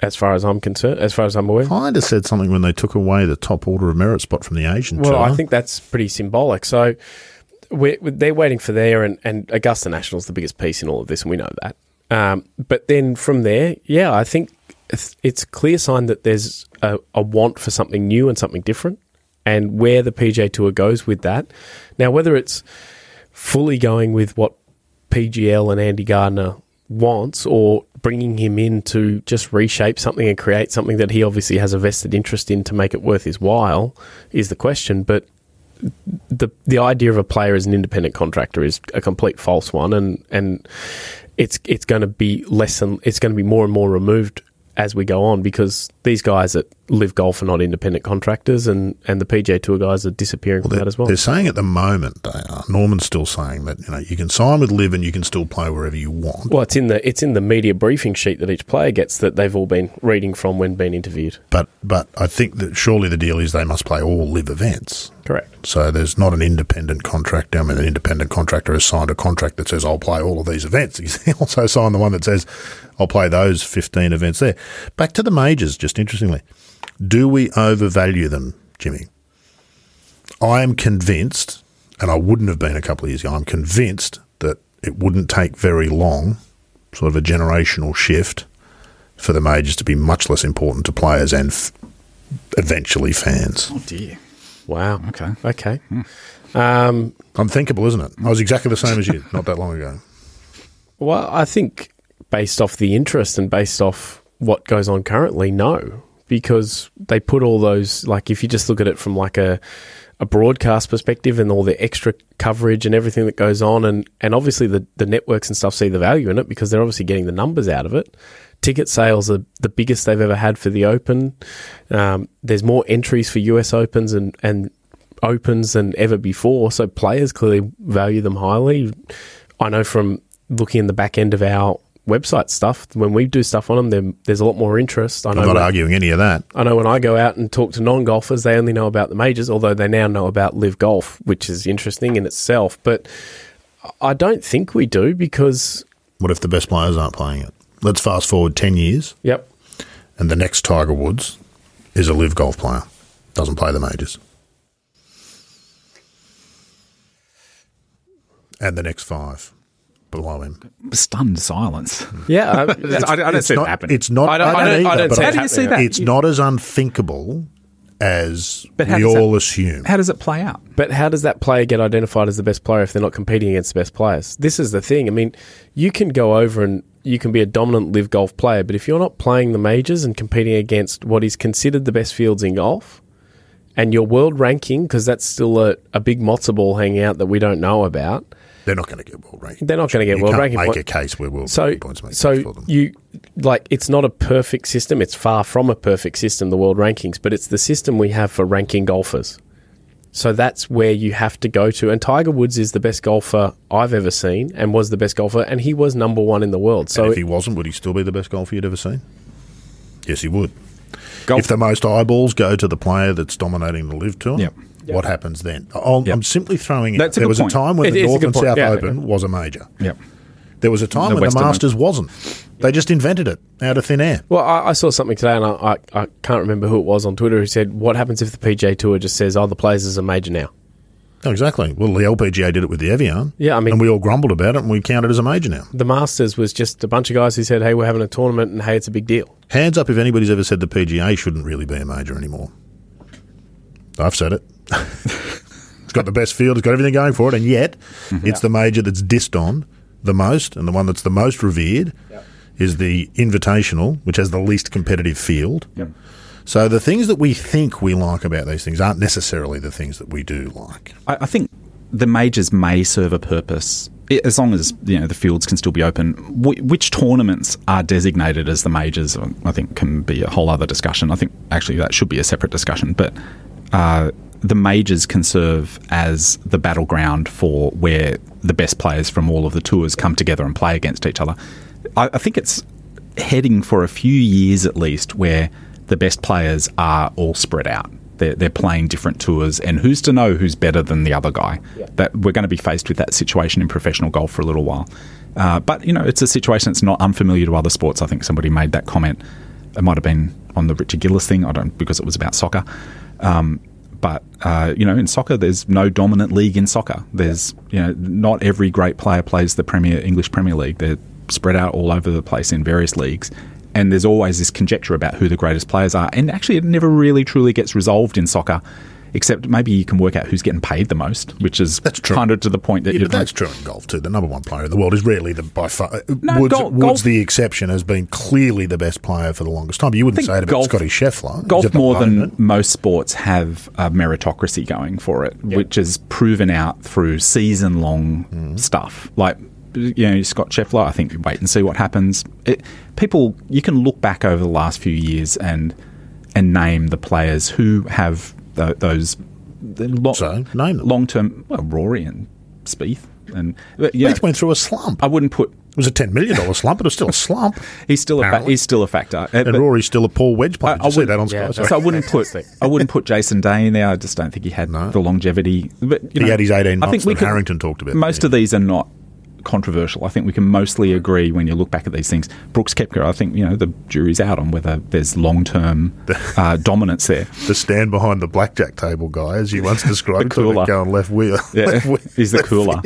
as far as I'm concerned, as far as I'm aware. Kind of said something when they took away the top order of merit spot from the Asian Tour. Well, I think that's pretty symbolic. So we're, they're waiting for there, and, and Augusta National's the biggest piece in all of this, and we know that. Um, but then from there, yeah, I think it's, it's a clear sign that there's a, a want for something new and something different, and where the P G A Tour goes with that. Now, whether it's fully going with what P G L and Andy Gardner wants, or bringing him in to just reshape something and create something that he obviously has a vested interest in to make it worth his while, is the question. But the the idea of a player as an independent contractor is a complete false one, and and it's it's going to be less and it's going to be more and more removed as we go on, because these guys at LIV Golf are not independent contractors, and, and the P G A Tour guys are disappearing well, from that as well. They're saying at the moment, they are. Norman's still saying that, you know, you can sign with LIV and you can still play wherever you want. Well, it's in the it's in the media briefing sheet that each player gets that they've all been reading from when being interviewed. But but I think that surely the deal is they must play all LIV events. Correct. So there's not an independent contractor. I mean, an independent contractor has signed a contract that says, I'll play all of these events. He's also signed the one that says, I'll play those fifteen events there. Back to the majors, just interestingly. Do we overvalue them, Jimmy? I am convinced, and I wouldn't have been a couple of years ago, I'm convinced that it wouldn't take very long, sort of a generational shift, for the majors to be much less important to players and f- eventually fans. Oh, dear. Wow. Okay. Okay. Mm. Um, Unthinkable, isn't it? I was exactly the same as you not that long ago. Well, I think based off the interest and based off what goes on currently, no, because they put all those, like if you just look at it from like a, a broadcast perspective and all the extra coverage and everything that goes on, and, and obviously the, the networks and stuff see the value in it because they're obviously getting the numbers out of it. Ticket sales are the biggest they've ever had for the Open. Um, there's more entries for U S Opens and, and Opens than ever before, so players clearly value them highly. I know from looking in the back end of our website stuff, when we do stuff on them, there's a lot more interest. I know I'm not when, arguing any of that. I know when I go out and talk to non-golfers, they only know about the majors, although they now know about LIV Golf, which is interesting in itself. But I don't think we do because... What if the best players aren't playing it? Let's fast forward ten years. Yep. And the next Tiger Woods is a LIV Golf player. Doesn't play the majors. And the next five below him. Stunned silence. Yeah. I, I don't see that happen. It's not. I don't, I don't, I don't, either, I don't see how it do you see that? It's you, not as unthinkable as we all that, assume. How does it play out? But how does that player get identified as the best player if they're not competing against the best players? This is the thing. I mean, you can go over and you can be a dominant LIV Golf player, but if you're not playing the majors and competing against what is considered the best fields in golf and your world ranking, because that's still a, a big matzo ball hanging out that we don't know about. They're not going to get world ranking. They're not going to get you world can't ranking. Make point. A case where world so, ranking points make so sense for them. You like it's not a perfect system. It's far from a perfect system, the world rankings, but it's the system we have for ranking golfers. So that's where you have to go to. And Tiger Woods is the best golfer I've ever seen and was the best golfer, and he was number one in the world. So and if he wasn't, would he still be the best golfer you'd ever seen? Yes, he would. Golf. If the most eyeballs go to the player that's dominating the LIV Tour, yep. Yep. What happens then? I'm yep. simply throwing it. There was point. a time when it, the North and South yeah, Open yeah. was a major. Yep. There was a time the when Western the Masters one. wasn't. They just invented it out of thin air. Well, I, I saw something today, and I, I, I can't remember who it was on Twitter, who said, what happens if the P G A Tour just says, oh, the players is a major now? Oh, exactly. Well, the L P G A did it with the Evian. Yeah, I mean, and we all grumbled about it, and we count it as a major now. The Masters was just a bunch of guys who said, hey, we're having a tournament, and hey, it's a big deal. Hands up if anybody's ever said the P G A shouldn't really be a major anymore. I've said it. It's got the best field, it's got everything going for it, and yet mm-hmm. it's yeah. the major that's dissed on the most, and the one that's the most revered yep. is the Invitational, which has the least competitive field. Yep. So the things that we think we like about these things aren't necessarily the things that we do like. I, I think the majors may serve a purpose, as long as you know the fields can still be open. Wh- which tournaments are designated as the majors, I think, can be a whole other discussion. I think actually that should be a separate discussion, but uh, the majors can serve as the battleground for where the best players from all of the tours come together and play against each other. I, I think it's heading for a few years at least where the best players are all spread out. They're, they're playing different tours, and who's to know who's better than the other guy? Yeah. That we're going to be faced with that situation in professional golf for a little while. Uh, but, you know, it's a situation that's not unfamiliar to other sports. I think somebody made that comment. It might have been on the Richard Gillis thing, I don't because it was about soccer. Um, but, uh, you know, in soccer, there's no dominant league in soccer. There's, you know, not every great player plays the Premier English Premier League. They're spread out all over the place in various leagues. And there's always this conjecture about who the greatest players are. And actually, it never really truly gets resolved in soccer, except maybe you can work out who's getting paid the most, which is that's true. Kind of to the point that... Yeah, you're but that's true in golf, too. The number one player in the world is rarely the... By far, no, Woods, golf, Woods golf, the exception, has been clearly the best player for the longest time. You wouldn't say it about golf, Scotty Scheffler. Golf, more than most sports, have a meritocracy going for it, yep. which is proven out through season-long mm-hmm. stuff. Like... You know, Scott Scheffler, I think wait and see what happens. It, people, you can look back over the last few years and and name the players who have the, those the lo- so, name them. long-term, well, Rory and Spieth. And, but, yeah, Spieth went through a slump. I wouldn't put... It was a ten million dollars slump, but it was still a slump. he's, still a fa- he's still a factor. And but, Rory's still a poor wedge player. Did I, I you see that on Sky? Yeah, so I wouldn't, put, I wouldn't put Jason Day in there. I just don't think he had no. the longevity. But, you he know, had his eighteen months that Harrington talked about. Most yeah. of these are not... controversial. I think we can mostly agree when you look back at these things. Brooks Koepka, I think, you know, the jury's out on whether there's long-term uh, dominance there. The stand behind the blackjack table guy, as you once described, the going left wheel. Yeah, left wheel, he's the cooler.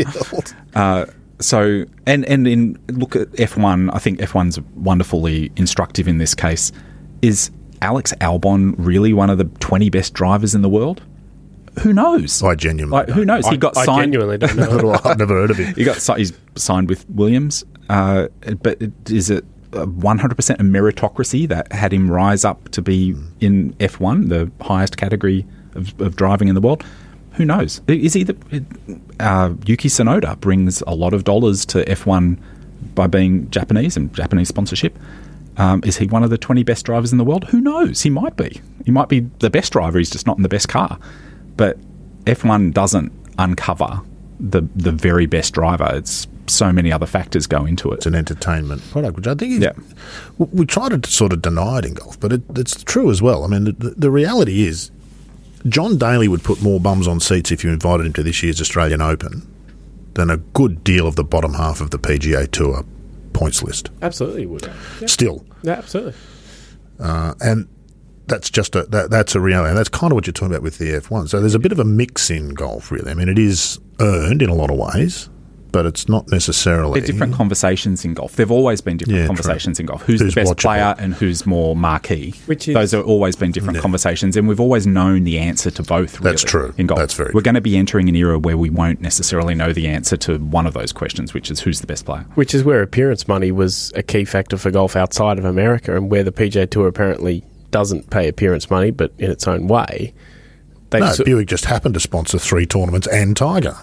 Uh, so, and, and in look at F one, I think F one's wonderfully instructive in this case. Is Alex Albon really one of the twenty best drivers in the world? Who knows? I genuinely like, who knows? I, he got I signed. I genuinely don't know. I've never heard of him. He got he's signed with Williams, uh, but is it one hundred percent a meritocracy that had him rise up to be in F one, the highest category of, of driving in the world? Who knows? Is he the uh, Yuki Tsunoda brings a lot of dollars to F one by being Japanese and Japanese sponsorship? Um, is he one of the twenty best drivers in the world? Who knows? He might be. He might be the best driver. He's just not in the best car. But F one doesn't uncover the the very best driver. It's so many other factors go into it. It's an entertainment product, which I think is, yeah. we try to sort of deny it in golf, but it, it's true as well. I mean, the, the reality is John Daly would put more bums on seats if you invited him to this year's Australian Open than a good deal of the bottom half of the P G A Tour points list. Absolutely he would. Yeah. Still. Yeah, absolutely. Uh, and... That's just a that, that's a reality, and that's kind of what you're talking about with the F one. So there's a bit of a mix in golf, really. I mean, it is earned in a lot of ways, but it's not necessarily. They're different conversations in golf. There've always been different yeah, conversations true. in golf. Who's, who's the best watchable. player and who's more marquee? Which is, those have always been different yeah. conversations, and we've always known the answer to both. Really, that's true. In golf, that's very. We're true. going to be entering an era where we won't necessarily know the answer to one of those questions, which is who's the best player. Which is where appearance money was a key factor for golf outside of America, and where the P G A Tour apparently. Doesn't pay appearance money, but in its own way. They no, so- Buick just happened to sponsor three tournaments and Tiger.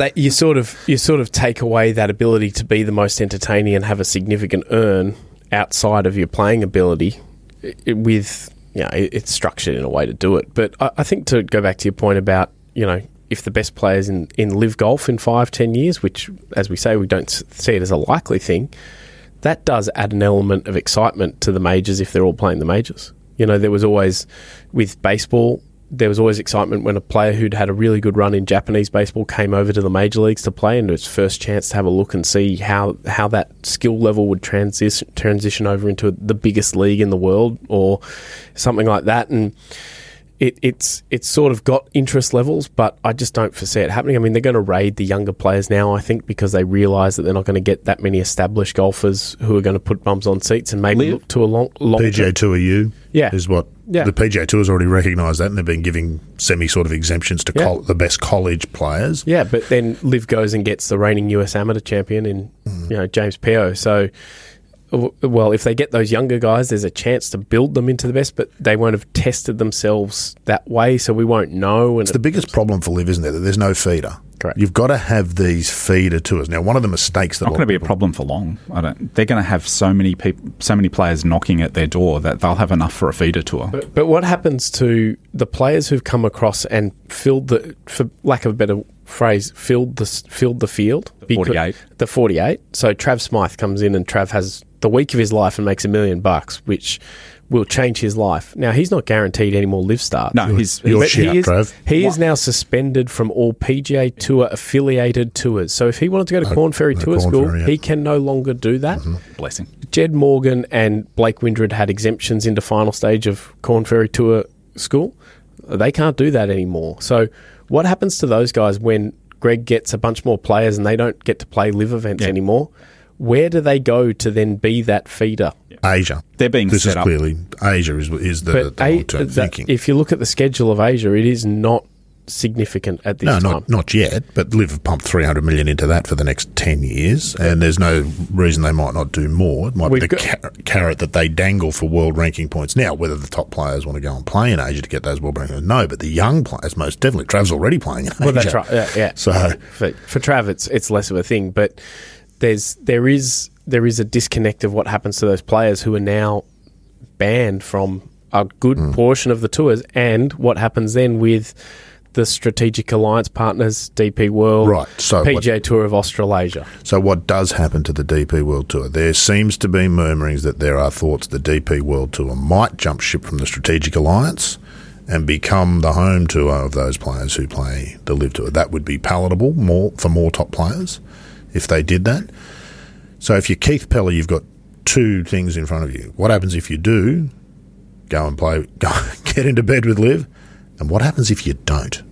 that you sort of you sort of take away that ability to be the most entertaining and have a significant earn outside of your playing ability. It, it, with you know, it, it's structured in a way to do it. But I, I think to go back to your point about you know if the best players in in LIV Golf in five ten years, which as we say we don't see it as a likely thing. That does add an element of excitement to the majors if they're all playing the majors. You know, there was always, with baseball, there was always excitement when a player who'd had a really good run in Japanese baseball came over to the major leagues to play and its first chance to have a look and see how, how that skill level would transis- transition over into the biggest league in the world or something like that. And it, it's it's sort of got interest levels, but I just don't foresee it happening. I mean, they're going to raid the younger players now, I think, because they realise that they're not going to get that many established golfers who are going to put bums on seats and maybe Live. look to a long... long P G A Tour U yeah. is what... Yeah. The P G A Tour's already recognised that and they've been giving semi sort of exemptions to yeah. col- the best college players. Yeah, but then Liv goes and gets the reigning U S amateur champion in mm. you know James Pio, so... Well, if they get those younger guys, there's a chance to build them into the best, but they won't have tested themselves that way, so we won't know. And it's the biggest problem for LIV, isn't it, that there's no feeder? Correct. You've got to have these feeder tours. Now, one of the mistakes that... It's not going to be a problem for long. I don't. They're going to have so many people, so many players knocking at their door that they'll have enough for a feeder tour. But, but what happens to the players who've come across and filled the, for lack of a better phrase filled the filled the field. The forty-eight. The forty-eight. So Trav Smyth comes in and Trav has the week of his life and makes a million bucks, which will change his life. Now, he's not guaranteed any more live starts. No, he's, he's, he's he, out, is, he is now suspended from all P G A Tour affiliated tours. So if he wanted to go to no, Corn Ferry no, Tour Corn School, Ferry, yeah. he can no longer do that. Mm-hmm. Blessing. Jed Morgan and Blake Windred had exemptions into final stage of Corn Ferry Tour School. They can't do that anymore. So what happens to those guys when Greg gets a bunch more players and they don't get to play live events yeah. anymore? Where do they go to then be that feeder? Asia. They're being this set is up. Clearly, Asia is, is the, the, the long-term thinking. If you look at the schedule of Asia, it is not significant at this no, time. No, not, not yet, but L I V have pumped three hundred million dollars into that for the next ten years, and there's no reason they might not do more. It might We've be the got- car- carrot that they dangle for world ranking points now, whether the top players want to go and play in Asia to get those world rankings. No, but the young players, most definitely. Trav's already playing in Asia. Well, that's right. Yeah, yeah. So, for, for Trav, it's, it's less of a thing, but there's there is... there is a disconnect of what happens to those players who are now banned from a good mm. portion of the tours, and what happens then with the strategic alliance partners, D P World, right. so P G A what, Tour of Australasia. So what does happen to the D P World Tour? There seems to be murmurings that there are thoughts the D P World Tour might jump ship from the strategic alliance and become the home tour of those players who play the L I V Tour. That would be palatable more for more top players if they did that. So if you're Keith Pelley, you've got two things in front of you. What happens if you do go and play, go, get into bed with L I V? And what happens if you don't?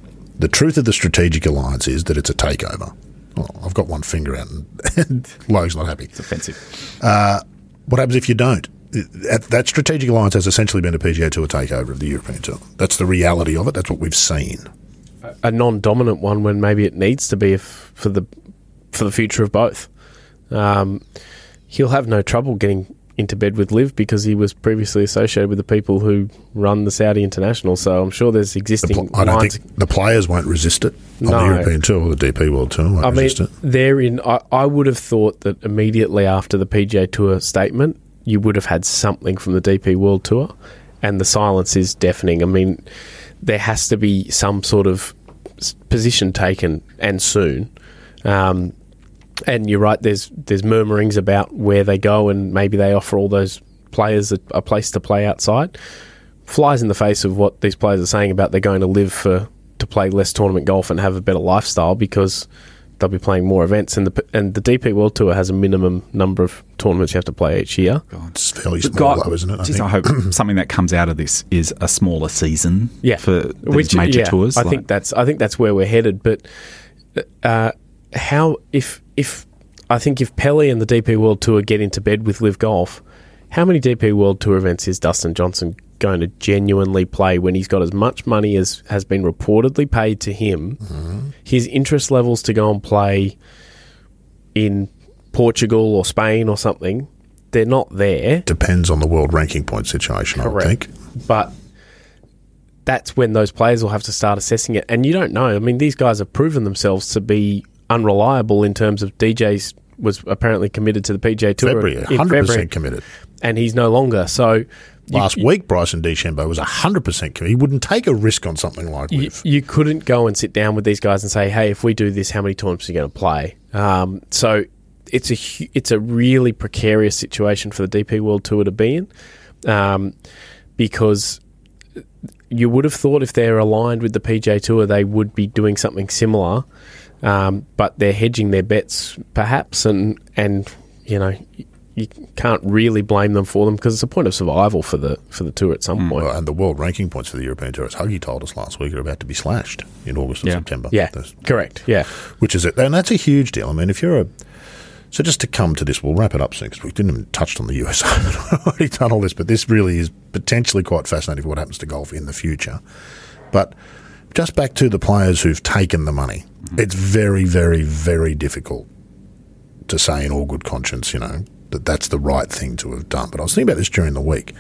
The truth of the strategic alliance is that it's a takeover. Oh, I've got one finger out and, and Logue's not happy. It's offensive. Uh, what happens if you don't? That strategic alliance has essentially been a P G A Tour takeover of the European Tour. That's the reality of it. That's what we've seen. A non-dominant one when maybe it needs to be if, for the for the future of both. Um, he'll have no trouble getting into bed with L I V because he was previously associated with the people who run the Saudi International. So I'm sure there's existing. The pl- I don't think the players won't resist it on no. the European Tour or the D P World Tour. Won't I resist mean, it. They're in. I, I would have thought that immediately after the P G A Tour statement, you would have had something from the D P World Tour, and the silence is deafening. I mean, there has to be some sort of position taken, and soon. Um, And you're right, there's there's murmurings about where they go, and maybe they offer all those players a, a place to play outside. Flies in the face of what these players are saying about they're going to live for to play less tournament golf and have a better lifestyle because they'll be playing more events. And the and the D P World Tour has a minimum number of tournaments you have to play each year. God, it's fairly small, God, though, isn't it? I, geez, I hope something that comes out of this is a smaller season yeah. for these Which, major yeah, tours. I like. think that's I think that's where we're headed. But uh, how if If I think if Pelley and the D P World Tour get into bed with L I V Golf, how many D P World Tour events is Dustin Johnson going to genuinely play when he's got as much money as has been reportedly paid to him? Mm-hmm. His interest levels to go and play in Portugal or Spain or something, they're not there. Depends on the world ranking point situation, Correct. I would think. But that's when those players will have to start assessing it. And you don't know. I mean, these guys have proven themselves to be unreliable in terms of D J's was apparently committed to the P G A Tour. February, in one hundred percent February, committed. And he's no longer. So Last you, week, Bryson DeChambeau was one hundred percent committed. He wouldn't take a risk on something like you, L I V. You couldn't go and sit down with these guys and say, hey, if we do this, how many tournaments are you going to play? Um, so it's a, it's a really precarious situation for the D P World Tour to be in um, because you would have thought if they're aligned with the P G A Tour, they would be doing something similar. Um, but they're hedging their bets, perhaps, and, and you know you can't really blame them for them because it's a point of survival for the for the tour at some mm. point. Well, and the world ranking points for the European Tour, as Huggy told us last week, are about to be slashed in August and yeah. September. Yeah, Those, correct. Yeah, which is it, and that's a huge deal. I mean, if you're a so just to come to this, we'll wrap it up soon because we didn't even touch on the U S Open. I've already done all this, but this really is potentially quite fascinating for what happens to golf in the future. But just back to the players who've taken the money. It's very, very, very difficult to say in all good conscience, you know, that that's the right thing to have done. But I was thinking about this during the week.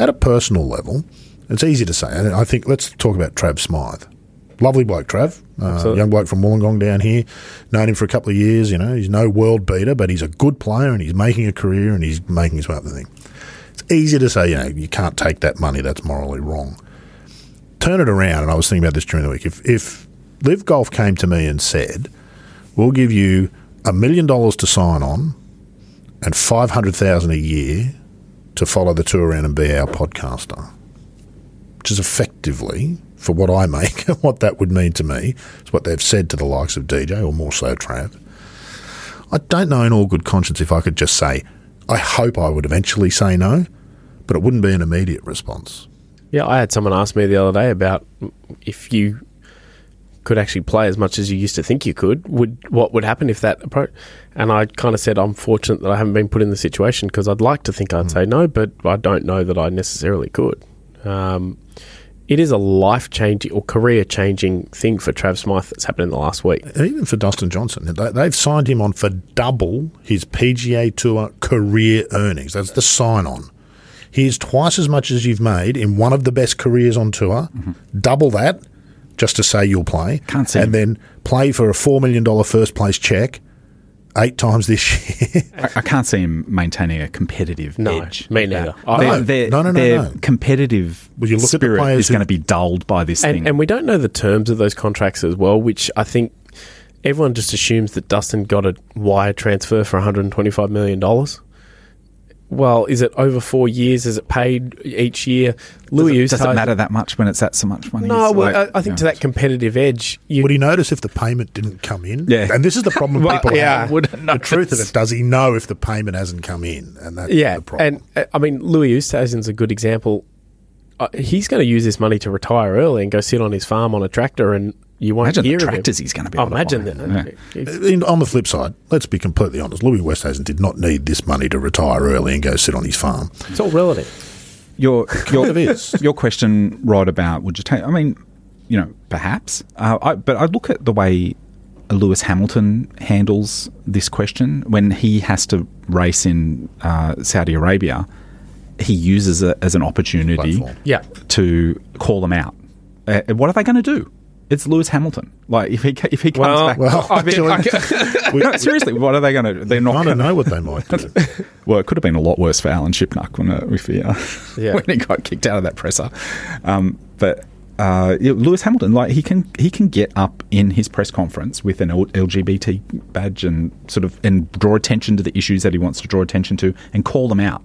At a personal level, it's easy to say. And I think let's talk about Trav Smyth. Lovely bloke, Trav. Uh, young bloke from Wollongong down here. Known him for a couple of years, you know. He's no world beater, but he's a good player and he's making a career and he's making his way up the thing. It's easy to say, you know, you can't take that money. That's morally wrong. Turn it around. And I was thinking about this during the week. If, if Live Golf came to me and said, we'll give you a million dollars to sign on and five hundred thousand dollars a year to follow the tour around and be our podcaster, which is effectively, for what I make and what that would mean to me, is what they've said to the likes of D J, or more so Trav. I don't know in all good conscience if I could just say, I hope I would eventually say no, but it wouldn't be an immediate response. Yeah, I had someone ask me the other day about if you could actually play as much as you used to think you could, would what would happen if that approach? And I kind of said, I'm fortunate that I haven't been put in the situation, because I'd like to think I'd mm. say no, but I don't know that I necessarily could. Um, it is a life-changing or career-changing thing for Trav Smyth that's happened in the last week. Even for Dustin Johnson. They, they've signed him on for double his P G A Tour career earnings. That's the sign-on. Here's twice as much as you've made in one of the best careers on tour. Mm-hmm. Double that. Just to say you'll play. Can't see. And then play for a four million dollars first-place check eight times this year. I, I can't see him maintaining a competitive no, edge. Me neither. I, no, their, no, no, no. Their no. competitive well, you look spirit at is who, going to be dulled by this and, thing. And we don't know the terms of those contracts as well, which I think everyone just assumes that Dustin got a wire transfer for one hundred twenty-five million dollars. Well, is it over four years? Is it paid each year? Louis does it, does it matter that much when it's at so much money? No, well, like, I, I think to know. That competitive edge. You would he notice if the payment didn't come in? Yeah. And this is the problem well, people yeah, have. The notice. Truth of it, does he know if the payment hasn't come in? And that's yeah, the problem. And, I mean, Louis Oosthuizen's a good example. Uh, he's going to use this money to retire early and go sit on his farm on a tractor and you won't imagine hear the tractors him. He's going to be able imagine to that. Yeah. On the flip side, let's be completely honest, Louis Oosthuizen did not need this money to retire early and go sit on his farm. It's all relative. Your your, your question, Rod, about would you take, I mean, you know, perhaps. Uh, I, but I look at the way Lewis Hamilton handles this question. When he has to race in uh, Saudi Arabia, he uses it as an opportunity yeah. to call them out. Uh, what are they going to do? It's Lewis Hamilton. Like, if he if he comes well, back... Well, I mean, actually, I can, we, no, seriously, what are they going to do? They're not I don't gonna, know what they might do. Well, it could have been a lot worse for Alan Shipnuck when, uh, if he, uh, yeah. when he got kicked out of that presser. Um, but uh, Lewis Hamilton, like, he can he can get up in his press conference with an L G B T badge and sort of and draw attention to the issues that he wants to draw attention to and call them out.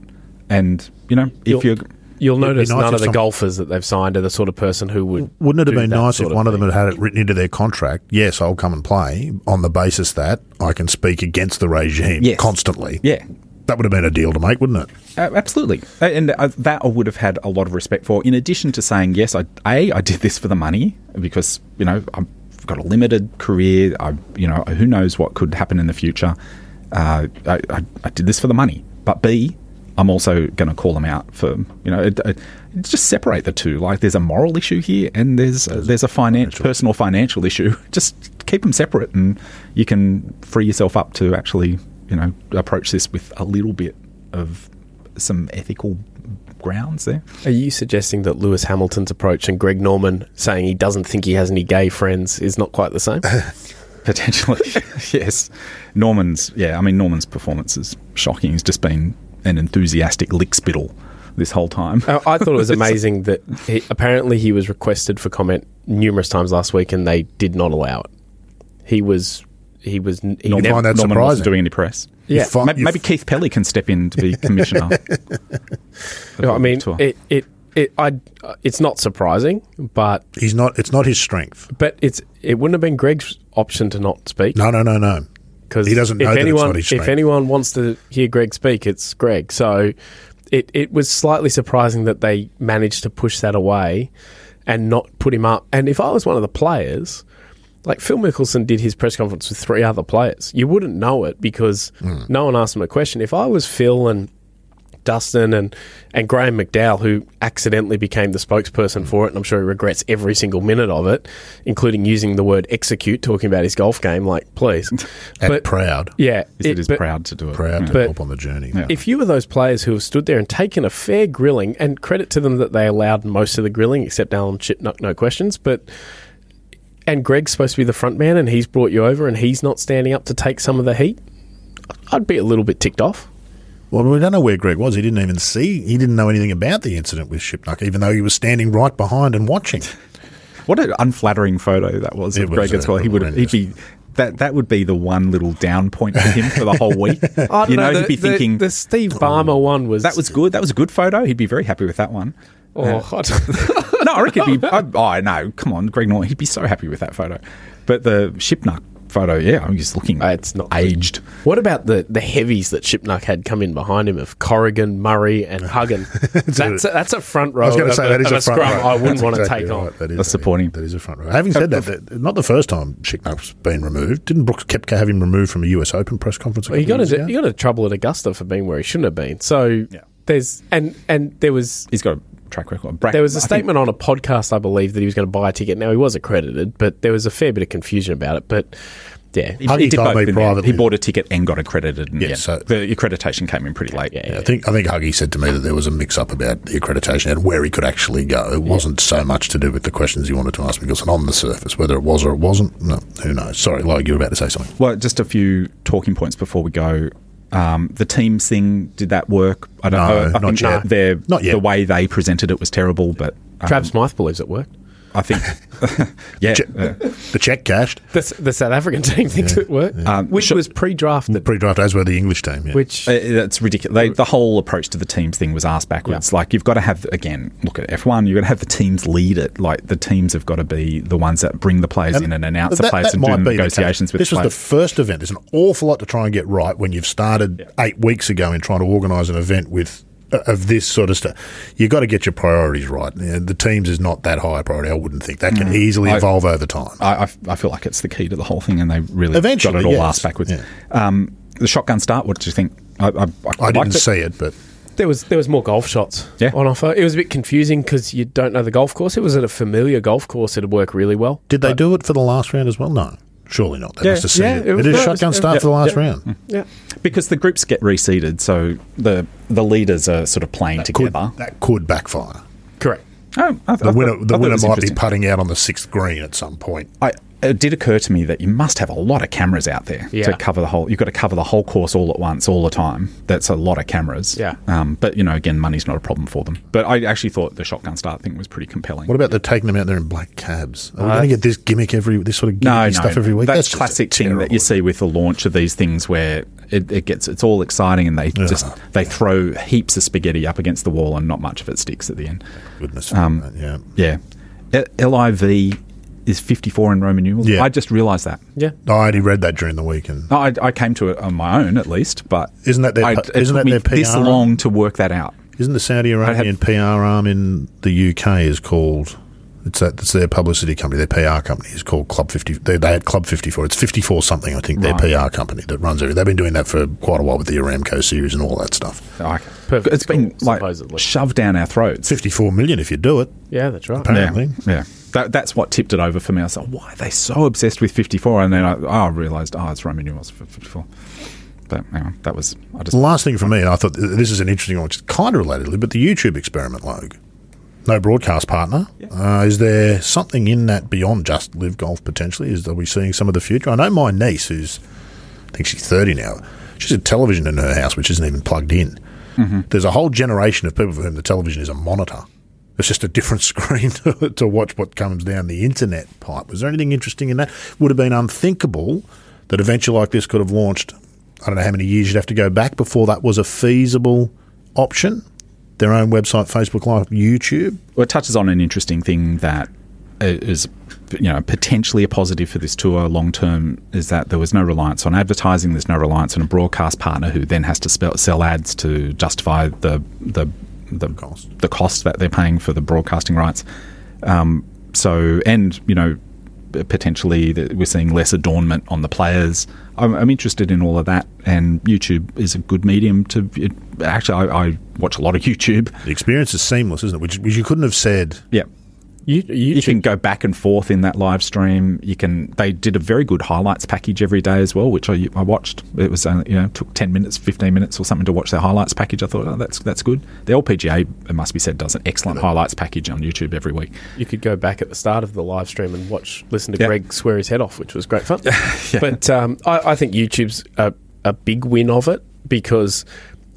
And, you know, if you'll, you're... You'll notice nice none of the golfers that they've signed are the sort of person who would. Wouldn't it have been nice if one of them had had it written into their contract, yes, I'll come and play on the basis that I can speak against the regime yes. constantly? Yeah. That would have been a deal to make, wouldn't it? Uh, absolutely. And uh, that I would have had a lot of respect for, in addition to saying, yes, I, A, I did this for the money because, you know, I've got a limited career. I, you know, who knows what could happen in the future. Uh, I, I, I did this for the money. But B, I'm also going to call them out for, you know, it, it, just separate the two. Like, there's a moral issue here and there's uh, there's a finan- personal financial issue. Just keep them separate and you can free yourself up to actually, you know, approach this with a little bit of some ethical grounds there. Are you suggesting that Lewis Hamilton's approach and Greg Norman saying he doesn't think he has any gay friends is not quite the same? Potentially, yes. Norman's, yeah, I mean, Norman's performance is shocking. He's just been... an enthusiastic lickspittle this whole time. I thought it was amazing that he, apparently he was requested for comment numerous times last week, and they did not allow it. He was, he was. He you never, find that Norman wasn't doing any press. Yeah, fi- maybe, maybe f- Keith Pelley can step in to be commissioner. No, I mean, it, it, it, I, it's not surprising, but he's not. It's not his strength. But it's, it wouldn't have been Greg's option to not speak. No, no, no, no. Because he doesn't know if that anyone, it's not his strength. If anyone wants to hear Greg speak, it's Greg. So it, it was slightly surprising that they managed to push that away and not put him up. And if I was one of the players, like Phil Mickelson did his press conference with three other players. You wouldn't know it because mm. no one asked him a question. If I was Phil and Dustin and, and Graham McDowell, who accidentally became the spokesperson for it, and I'm sure he regrets every single minute of it, including using the word execute, talking about his golf game, like, please. And but, proud. Yeah. It, it is but, proud to do it. Proud yeah. to help on the journey. Yeah. If you were those players who have stood there and taken a fair grilling, and credit to them that they allowed most of the grilling, except Alan Shipnuck, no questions, but... And Greg's supposed to be the front man, and he's brought you over, and he's not standing up to take some of the heat, I'd be a little bit ticked off. Well, we don't know where Greg was. He didn't even see. He didn't know anything about the incident with Shipnuck, even though he was standing right behind and watching. What an unflattering photo that was it of was Greg as well. He would he'd be that that would be the one little down point for him for the whole week. I you know, know the, he'd be the, thinking the Steve Ballmer oh, one was that was good. That was a good photo. He'd be very happy with that one. Oh, uh, I don't no, I reckon he'd be. I, oh no, come on, Greg Norman. He'd be so happy with that photo. But the Shipnuck photo, yeah, I'm just looking. Uh, it's not aged. Good. What about the, the heavies that Shipnuck had come in behind him of Corrigan, Murray, and Huggin? that's, a, that's a front row. I was going to say that is a, a front scrum row. I wouldn't that's want exactly to take right. on. That is, that's supporting. That is a front row. Having said that, that, not the first time Shipnuck's been removed. Didn't Brooks Koepka have him removed from a U S Open press conference? Well, he got into, he got into trouble at Augusta for being where he shouldn't have been. So yeah. there's and and there was he's got a track record. Brack, there was a I statement think, on a podcast, I believe, that he was going to buy a ticket. Now, he was accredited, but there was a fair bit of confusion about it. But, yeah. He, he, did told me privately. He bought a ticket and got accredited. And yeah, yeah, so the accreditation came in pretty late. Yeah, yeah, yeah. I think I think Huggy said to me that there was a mix-up about the accreditation and where he could actually go. It yeah. wasn't so much to do with the questions he wanted to ask Mickelson on the surface. Whether it was or it wasn't, no, who knows? Sorry, Logue, you were about to say something. Well, just a few talking points before we go. Um, the teams thing, did that work? I don't no, know. I not, think yet. Their, not yet. The way they presented it was terrible, but... Um, Travis Smyth believes it worked. I think... yeah. Che- uh, the check cashed. The, the South African team thinks yeah, it worked, yeah. um, which sh- was pre-drafted. Pre-drafted, as were the English team, yeah. Which... Uh, that's ridiculous. They, the whole approach to the teams thing was asked backwards. Yeah. Like, you've got to have... Again, look at F one, you've got to have the teams lead it. Like, the teams have got to be the ones that bring the players and in and announce that, the players and do negotiations with the players. This was the first event. There's an awful lot to try and get right when you've started yeah. eight weeks ago in trying to organise an event with... of this sort of stuff. You've got to get your priorities right. You know, the teams is not that high a priority, I wouldn't think. That can mm. easily evolve I, over time. I, I feel like it's the key to the whole thing, and they really Eventually, got it all yes. asked backwards. Yeah. Um, the shotgun start, what did you think? I, I, I, I didn't it. see it, but... There was there was more golf shots yeah. on offer. It was a bit confusing because you don't know the golf course. It was at a familiar golf course. It'd work really well. Did they do it for the last round as well? No. Surely not. They yeah, must have seen yeah, it. It, was, it is no, shotgun it was, start yeah, for the last yeah, round. Yeah, because the groups get reseeded, so the the leaders are sort of playing that together. Could, that could backfire. Correct. Oh, I, the I, winner, I, the I winner might be putting out on the sixth green at some point. I, it did occur to me that you must have a lot of cameras out there yeah. to cover the whole. You've got to cover the whole course all at once, all the time. That's a lot of cameras. Yeah. Um, but you know, again, money's not a problem for them. But I actually thought the shotgun start thing was pretty compelling. What about the taking them out there in black cabs? Are we uh, going to get this gimmick every this sort of gimmicky no, no, stuff every week? That's, that's classic thing that you see with the launch of these things where it, it gets it's all exciting and they uh, just they throw heaps of spaghetti up against the wall and not much of it sticks at the end. Goodness. Um, yeah. Yeah. L I V is fifty-four in Roman numerals. Yeah. I just realised that. Yeah, I already read that during the weekend. No, I, I came to it on my own, at least. But isn't that their? I, it isn't took that their P R? This long to work that out. Isn't the Saudi Arabian had, P R arm in the U K is called? It's that it's their publicity company. Their P R company is called Club fifty. They, they had Club fifty-four. It's fifty-four something. I think right. their P R company that runs everything. They've been doing that for quite a while with the Aramco series and all that stuff. Oh, okay. Perfect. It's been cool, like supposedly. Shoved down our throats. Fifty-four million if you do it. Yeah, that's right. Apparently, yeah. yeah. That, that's what tipped it over for me. I was like, why are they so obsessed with fifty-four? And then I, I realised, oh, it's Roman numerals for fifty-four. But hang on, that was... I just Last thing for me, and I thought this is an interesting one, which is kind of relatedly, but the YouTube experiment, Logue. No broadcast partner. Yeah. Uh, is there something in that beyond just live golf, potentially? Is Are we seeing some of the future? I know my niece, who's, I think she's thirty now, she's got a television in her house, which isn't even plugged in. Mm-hmm. There's a whole generation of people for whom the television is a monitor. It's just a different screen to, to watch what comes down the internet pipe. Was there anything interesting in that? Would have been unthinkable that a venture like this could have launched, I don't know how many years you'd have to go back before that was a feasible option. Their own website, Facebook Live, YouTube. Well, it touches on an interesting thing that is, you know, potentially a positive for this tour long term is that there was no reliance on advertising. There's no reliance on a broadcast partner who then has to spell, sell ads to justify the the. The cost. the cost that they're paying for the broadcasting rights. Um, so, and, you know, potentially the, we're seeing less adornment on the players. I'm, I'm interested in all of that, and YouTube is a good medium to... It, actually, I, I watch a lot of YouTube. The experience is seamless, isn't it? Which, which you couldn't have said... Yeah. You, you can go back and forth in that live stream. You can. They did a very good highlights package every day as well, which I, I watched. It was only, you know took ten minutes, fifteen minutes, or something to watch their highlights package. I thought, oh, that's that's good. The L P G A, it must be said, does an excellent highlights package on YouTube every week. You could go back at the start of the live stream and watch, listen to yep. Greg swear his head off, which was great fun. yeah. But um, I, I think YouTube's a, a big win of it because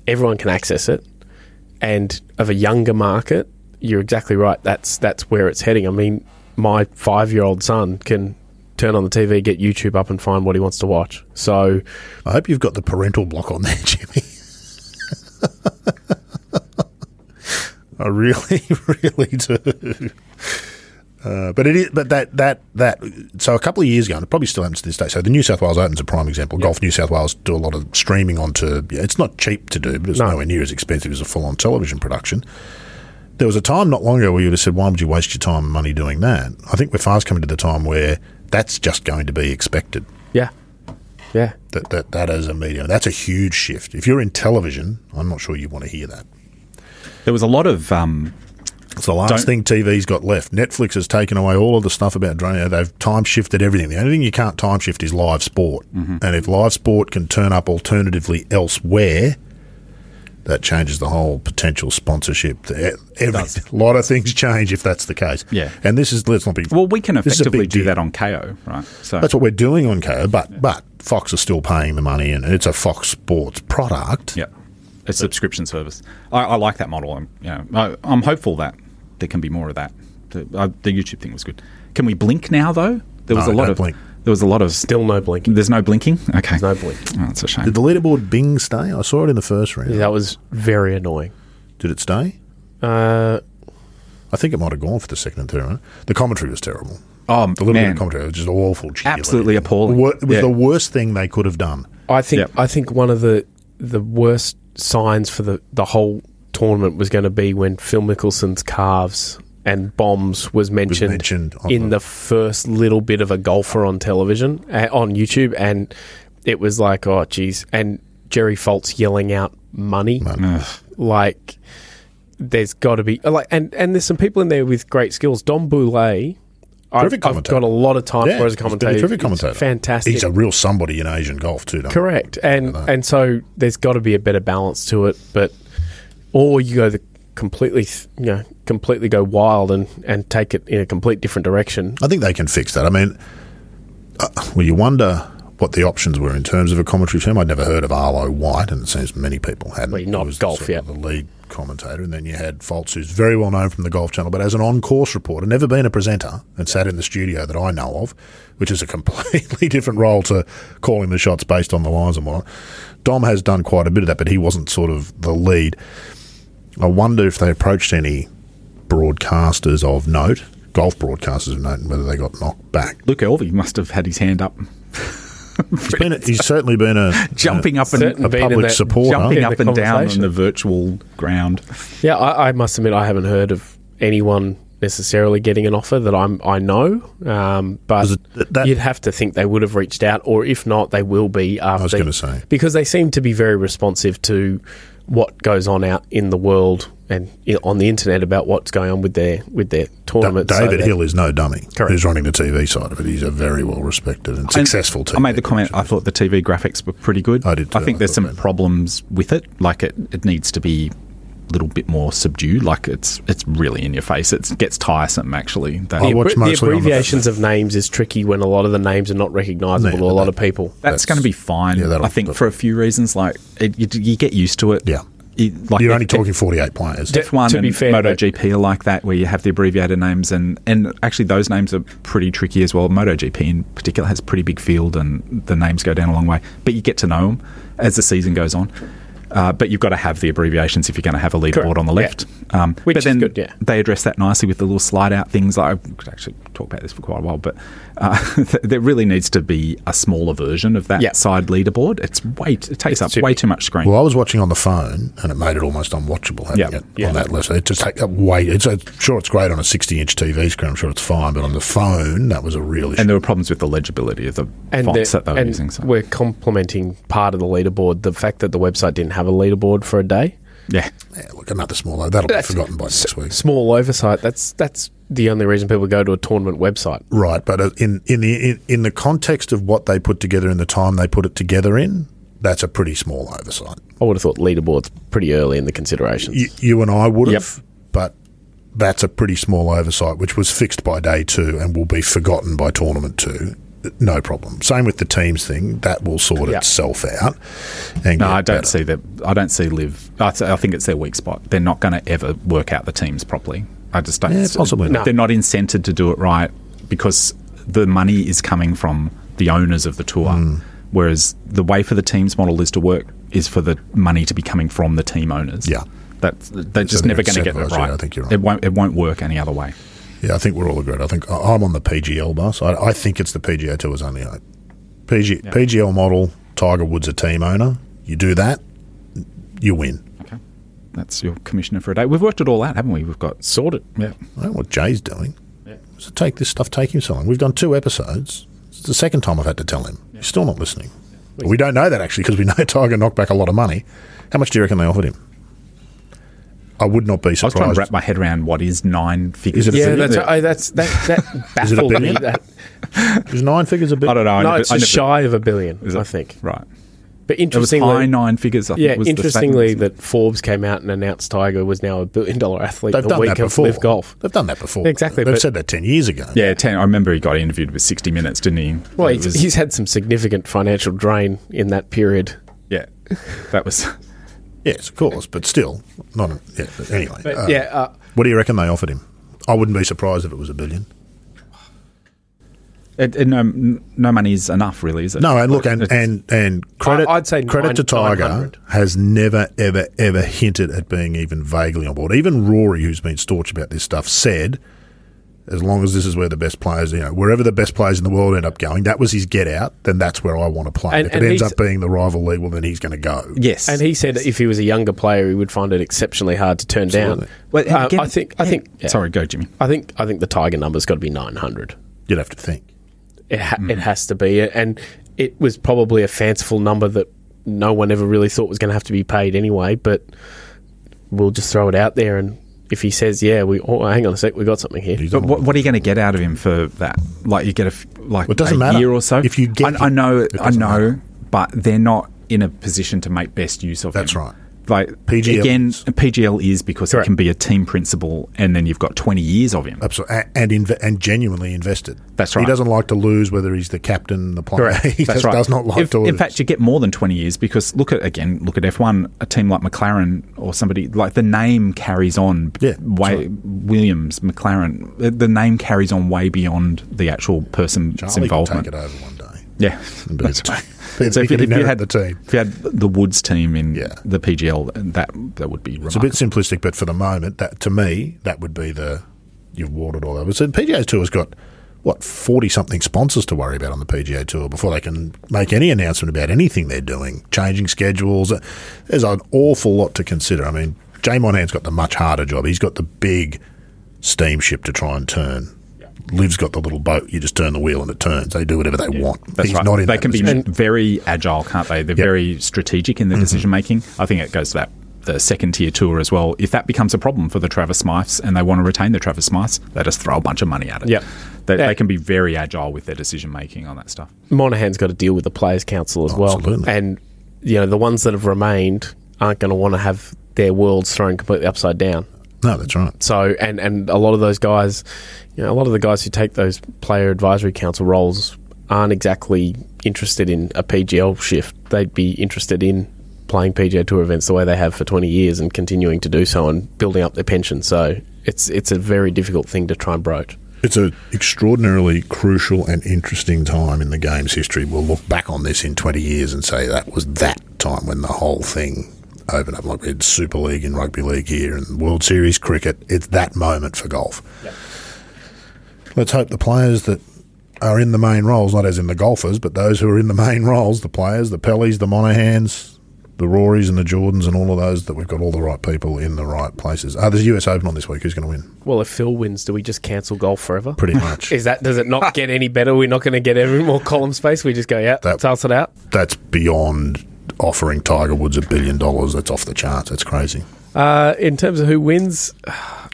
everyone can access it, and of a younger market. You're exactly right. That's that's where it's heading. I mean, my five-year-old son can turn on the T V, get YouTube up and find what he wants to watch. So I hope you've got the parental block on there, Jimmy. I really, really do. Uh, but it is, but that that that. So a couple of years ago, and it probably still happens to this day. So the New South Wales Open's a prime example. Yep. Golf New South Wales do a lot of streaming onto. Yeah, it's not cheap to do, but it's no. nowhere near as expensive as a full-on television production. There was a time not long ago where you would have said, "Why would you waste your time and money doing that?" I think we're fast coming to the time where that's just going to be expected. Yeah, yeah. That that that is a medium. That's a huge shift. If you're in television, I'm not sure you want to hear that. There was a lot of. Um It's the last Don't. thing T V's got left. Netflix has taken away all of the stuff about drone. They've time-shifted everything. The only thing you can't time-shift is live sport. Mm-hmm. And if live sport can turn up alternatively elsewhere, that changes the whole potential sponsorship. Every, a lot of things change if that's the case. Yeah. And this is, let's not be... Well, we can effectively do deal. that on K O, right? So that's what we're doing on K O, but, yeah. but Fox is still paying the money, and it's a Fox Sports product. Yeah. A subscription service. I, I like that model. I'm, you know, I, I'm hopeful that... There can be more of that. The, uh, the YouTube thing was good. Can we blink now, though? There was no, a lot of blink. There was a lot of still no blinking. There's no blinking. Okay, there's no blink. Oh, that's a shame. Did the leaderboard Bing stay? I saw it in the first round. Yeah, that was very annoying. Did it stay? Uh, I think it might have gone for the second and third round. The commentary was terrible. Oh, the leaderboard commentary was just awful. Absolutely leaderboard. appalling. It was yeah. the worst thing they could have done. I think. Yep. I think one of the the worst signs for the the whole. tournament was going to be when Phil Mickelson's calves and bombs was mentioned, was mentioned in the-, the first little bit of a golfer on television, uh, on YouTube, and it was like, oh, geez. And Jerry Foltz yelling out money. money. Like, there's got to be... like, and, and there's some people in there with great skills. Dom Boulay... I've, I've got a lot of time yeah, for as a commentator. He's a terrific commentator. It's fantastic. He's a real somebody in Asian golf, too, don't Correct. I? And, and so there's got to be a better balance to it, but... Or you go the completely, you know, completely go wild and, and take it in a complete different direction. I think they can fix that. I mean, uh, well, you wonder what the options were in terms of a commentary team. I'd never heard of Arlo White, and it seems many people hadn't. Well, not he was golf, sort yeah. of the lead commentator, and then you had Foltz, who's very well known from the Golf Channel, but as an on-course reporter, never been a presenter, and sat in the studio that I know of, which is a completely different role to calling the shots based on the lines and whatnot. Dom has done quite a bit of that, but he wasn't sort of the lead. I wonder if they approached any broadcasters of note, golf broadcasters of note, and whether they got knocked back. Luke Elvey must have had his hand up. he's, been a, he's certainly been a jumping a, up and a public that, supporter, jumping up and down on the virtual ground. Yeah, I, I must admit I haven't heard of anyone necessarily getting an offer that I'm I know, um, but it, that, you'd have to think they would have reached out, or if not, they will be after. I was going to say because they seem to be very responsive to. What goes on out in the world and on the internet about what's going on with their with their tournaments. Da- David so Hill is no dummy. Correct. Who's running the T V side of it. He's a very well-respected and successful and T V. I made the comment, I thought the T V graphics were pretty good. I did too. I think I there's some that. problems with it. Like, it, it needs to be a little bit more subdued. Like, it's it's really in your face. It's, it gets tiresome, actually. That I watch mostly the abbreviations on the of names is tricky when a lot of the names are not recognisable yeah, to a lot that, of people. That's, that's going to be fine, yeah, I think, for a few reasons. Like, it, you, you get used to it. Yeah. It, like You're only talking forty-eight players. F one to be fair, MotoGP are like that, where you have the abbreviated names, and, and actually those names are pretty tricky as well. MotoGP in particular has a pretty big field, and the names go down a long way. But you get to know them as the season goes on. Uh, but you've got to have the abbreviations if you're going to have a leaderboard on the left. Yeah. Um, Which but then is good, yeah. They address that nicely with the little slide-out things. Like, I could actually talk about this for quite a while, but uh, there really needs to be a smaller version of that yeah. side leaderboard. It's way It takes it's up too, way too much screen. Well, I was watching on the phone, and it made it almost unwatchable having yeah. it yeah. on that list. It just takes up way... It's, I'm sure it's great on a sixty-inch T V screen. I'm sure it's fine, but on the phone, that was a real issue. And there were problems with the legibility of the and fonts the, that they were and using. So. We're complimenting part of the leaderboard, the fact that the website didn't have a leaderboard for a day. Yeah. yeah look, another small... That'll that's, be forgotten by next week. Small oversight. That's that's the only reason people go to a tournament website. Right, but in in the in, in the context of what they put together and the time they put it together in, that's a pretty small oversight. I would have thought leaderboards pretty early in the considerations. You, you and I would have, yep. but that's a pretty small oversight, which was fixed by day two and will be forgotten by tournament two. No problem. Same with the teams thing. That will sort yeah. itself out. And no, I don't better. see that. I don't see Liv. I, I think it's their weak spot. They're not going to ever work out the teams properly. United States. Yeah, possibly. No. They're not incented to do it right because the money is coming from the owners of the tour. Mm. Whereas the way for the teams model is to work is for the money to be coming from the team owners. Yeah. That, they're just so never going to get that right. Yeah, I think you're right. It won't, it won't work any other way. Yeah, I think we're all agreed. I think I'm on the P G L bus. I, I think it's the P G A Tour's only hope. P G, yeah. P G L model, Tiger Woods a team owner. You do that, you win. Okay. That's your commissioner for a day. We've worked it all out, haven't we? We've got sorted. Yeah. I don't know what Jay's doing. Yeah. So take this stuff, take him so long. We've done two episodes. It's the second time I've had to tell him. Yeah. He's still not listening. Yeah. We don't know that, actually, because we know Tiger knocked back a lot of money. How much do you reckon they offered him? I would not be surprised. I was trying to wrap my head around what is nine figures. Is it yeah, a that's, I, that's that, that baffled is me. That. Is nine figures a billion? I don't know. No, I it's never, just shy of a billion, is I think. Right. But interestingly, it was high nine figures, I think. Yeah, was interestingly the that Forbes came out and announced Tiger was now a billion-dollar athlete They've the done week that before. of L I V Golf. They've done that before. Exactly. They've said that ten years ago. Yeah, ten. I remember he got interviewed with sixty minutes, didn't he? Well, he's, was, he's had some significant financial drain in that period. Yeah, that was... Yes, of course, but still, not a, yeah, but anyway. But, uh, yeah, uh, what do you reckon they offered him? I wouldn't be surprised if it was a billion. It, it, no, no money is enough, really, is it? No, and look, and and, and credit, I'd say credit nine, to Tiger has never, ever, ever hinted at being even vaguely on board. Even Rory, who's been staunch about this stuff, said, as long as this is where the best players, you know, wherever the best players in the world end up going, that was his get out, then that's where I want to play. And, if and it ends up being the rival league, well, then he's going to go. Yes. And he said yes. If he was a younger player, he would find it exceptionally hard to turn Absolutely. down. Well, uh, again, I think, I think, yeah. Sorry, go, Jimmy. I think, I think the Tiger number's got to be nine hundred. You'd have to think. It ha- mm. it has to be, and it was probably a fanciful number that no one ever really thought was going to have to be paid anyway. But we'll just throw it out there, and if he says, "Yeah, we oh, hang on a sec, we got something here," but what, what are you going to get out of him for that? Like you get a like well, it doesn't a matter. year or so. If you get, I, I know, I know, matter. But they're not in a position to make best use of. That's him. right. Like P G L again, P G L is because Correct. it can be a team principal, and then you've got twenty years of him. Absolutely, and inv- and genuinely invested. That's right. He doesn't like to lose, whether he's the captain, the player. Correct. He That's just right. does not like if, to lose. In fact, you get more than twenty years because look at again, look at F one. A team like McLaren or somebody like the name carries on. Yeah, way, right. Williams, McLaren. The, the name carries on way beyond the actual person's Charlie involvement. Can take it over one day. Yeah, that's right. He so if, if you had the team, if you had the Woods team in yeah. the P G L, that that would be remarkable. It's a bit simplistic, but for the moment, that to me, that would be the you've watered all over. So the P G A Tour has got what forty something sponsors to worry about on the P G A Tour before they can make any announcement about anything they're doing, changing schedules. There's an awful lot to consider. I mean, Jay Monahan's got the much harder job. He's got the big steamship to try and turn. Liv's got the little boat. You just turn the wheel and it turns. They do whatever they yeah, want. That's He's right. Not in they can position. be very agile, can't they? They're yep. very strategic in their mm-hmm. decision making. I think it goes to that the second tier tour as well. If that becomes a problem for the Travis Smyths and they want to retain the Travis Smyths, they just throw a bunch of money at it. Yep. They, yeah, they can be very agile with their decision making on that stuff. Monahan's got to deal with the Players Council as oh, well, absolutely. and you know the ones that have remained aren't going to want to have their worlds thrown completely upside down. No, that's right. So, and, and a lot of those guys, you know, a lot of the guys who take those player advisory council roles aren't exactly interested in a P G L shift. They'd be interested in playing P G A Tour events the way they have for twenty years and continuing to do so and building up their pension. So, it's it's a very difficult thing to try and broach. It's an extraordinarily crucial and interesting time in the game's history. We'll look back on this in twenty years and say that was that time when the whole thing... open up like we had Super League and Rugby League here and World Series cricket. It's that moment for golf. Yep. Let's hope the players that are in the main roles, not as in the golfers, but those who are in the main roles, the players, the Pelleys, the Monahans, the Rorys and the Jordans and all of those, that we've got all the right people in the right places. Oh, there's a U S Open on this week. Who's going to win? Well, if Phil wins, do we just cancel golf forever? Pretty much. Is that Does it not get any better? We're not going to get any more column space? We just go, yeah, that, toss it out? That's beyond... offering Tiger Woods a billion dollars, that's off the charts. That's crazy. Uh, in terms of who wins...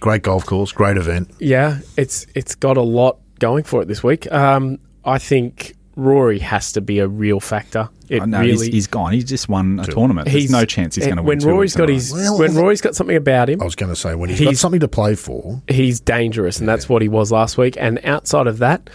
Great golf course, great event. Yeah, it's it's got a lot going for it this week. Um, I think Rory has to be a real factor. It oh, no, really, he's, he's gone. He's just won a tournament. There's no chance he's going to win two weeks in a row. Well, when Rory's got something about him... I was going to say, when he's, he's got something to play for... He's dangerous, and yeah. that's what he was last week. And outside of that,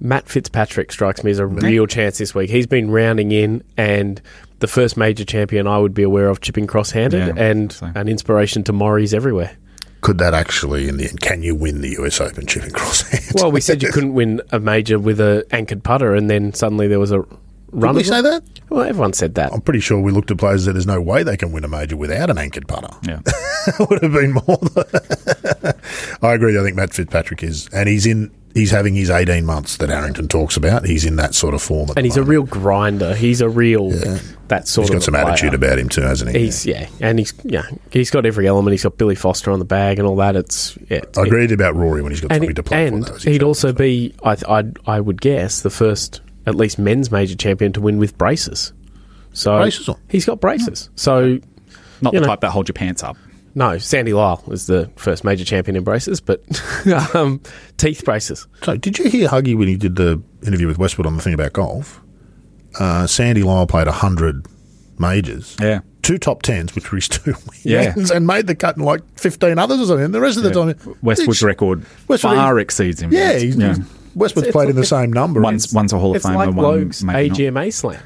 Matt Fitzpatrick strikes me as a real chance this week. He's been rounding in and... the first major champion I would be aware of chipping cross-handed yeah, and so. an inspiration to Morris everywhere. could that actually, in the end, can you win the U S Open chipping crosshands? Well, we said you couldn't win a major with an anchored putter, and then suddenly there was a run. Did we say that? Well, everyone said that. I'm pretty sure we looked at players that there's no way they can win a major without an anchored putter. Yeah. It would have been more. I agree. I think Matt Fitzpatrick is, and he's in. He's having his eighteen months that Arrington talks about. He's in that sort of form. At and he's moment. a real grinder. He's a real yeah. that sort of He's got of some player. attitude about him too, hasn't he? He's, yeah. yeah. And he's yeah. he's got every element. He's got Billy Foster on the bag and all that. It's yeah, it's, I agreed it, about Rory when he's got something it, to play and for. And he'd also be, I, I, I would guess, the first, at least men's major champion to win with braces. So braces on. He's got braces. Yeah. So Not the know, type that hold your pants up. No, Sandy Lyle was the first major champion in braces, but um, teeth braces. So, did you hear Huggy when he did the interview with Westwood on the thing about golf? Uh, Sandy Lyle played one hundred majors. Yeah. Two top tens, which were his two wins, yeah. and made the cut in like fifteen others or something. The rest of the yeah. time... Westwood's it's, record Westwood far he, exceeds him. Yeah. He's, yeah. He's, Westwood's it's, played it's, in the same number. One's, one's a Hall of Fame like and one... It's like Logue's A G M A slam.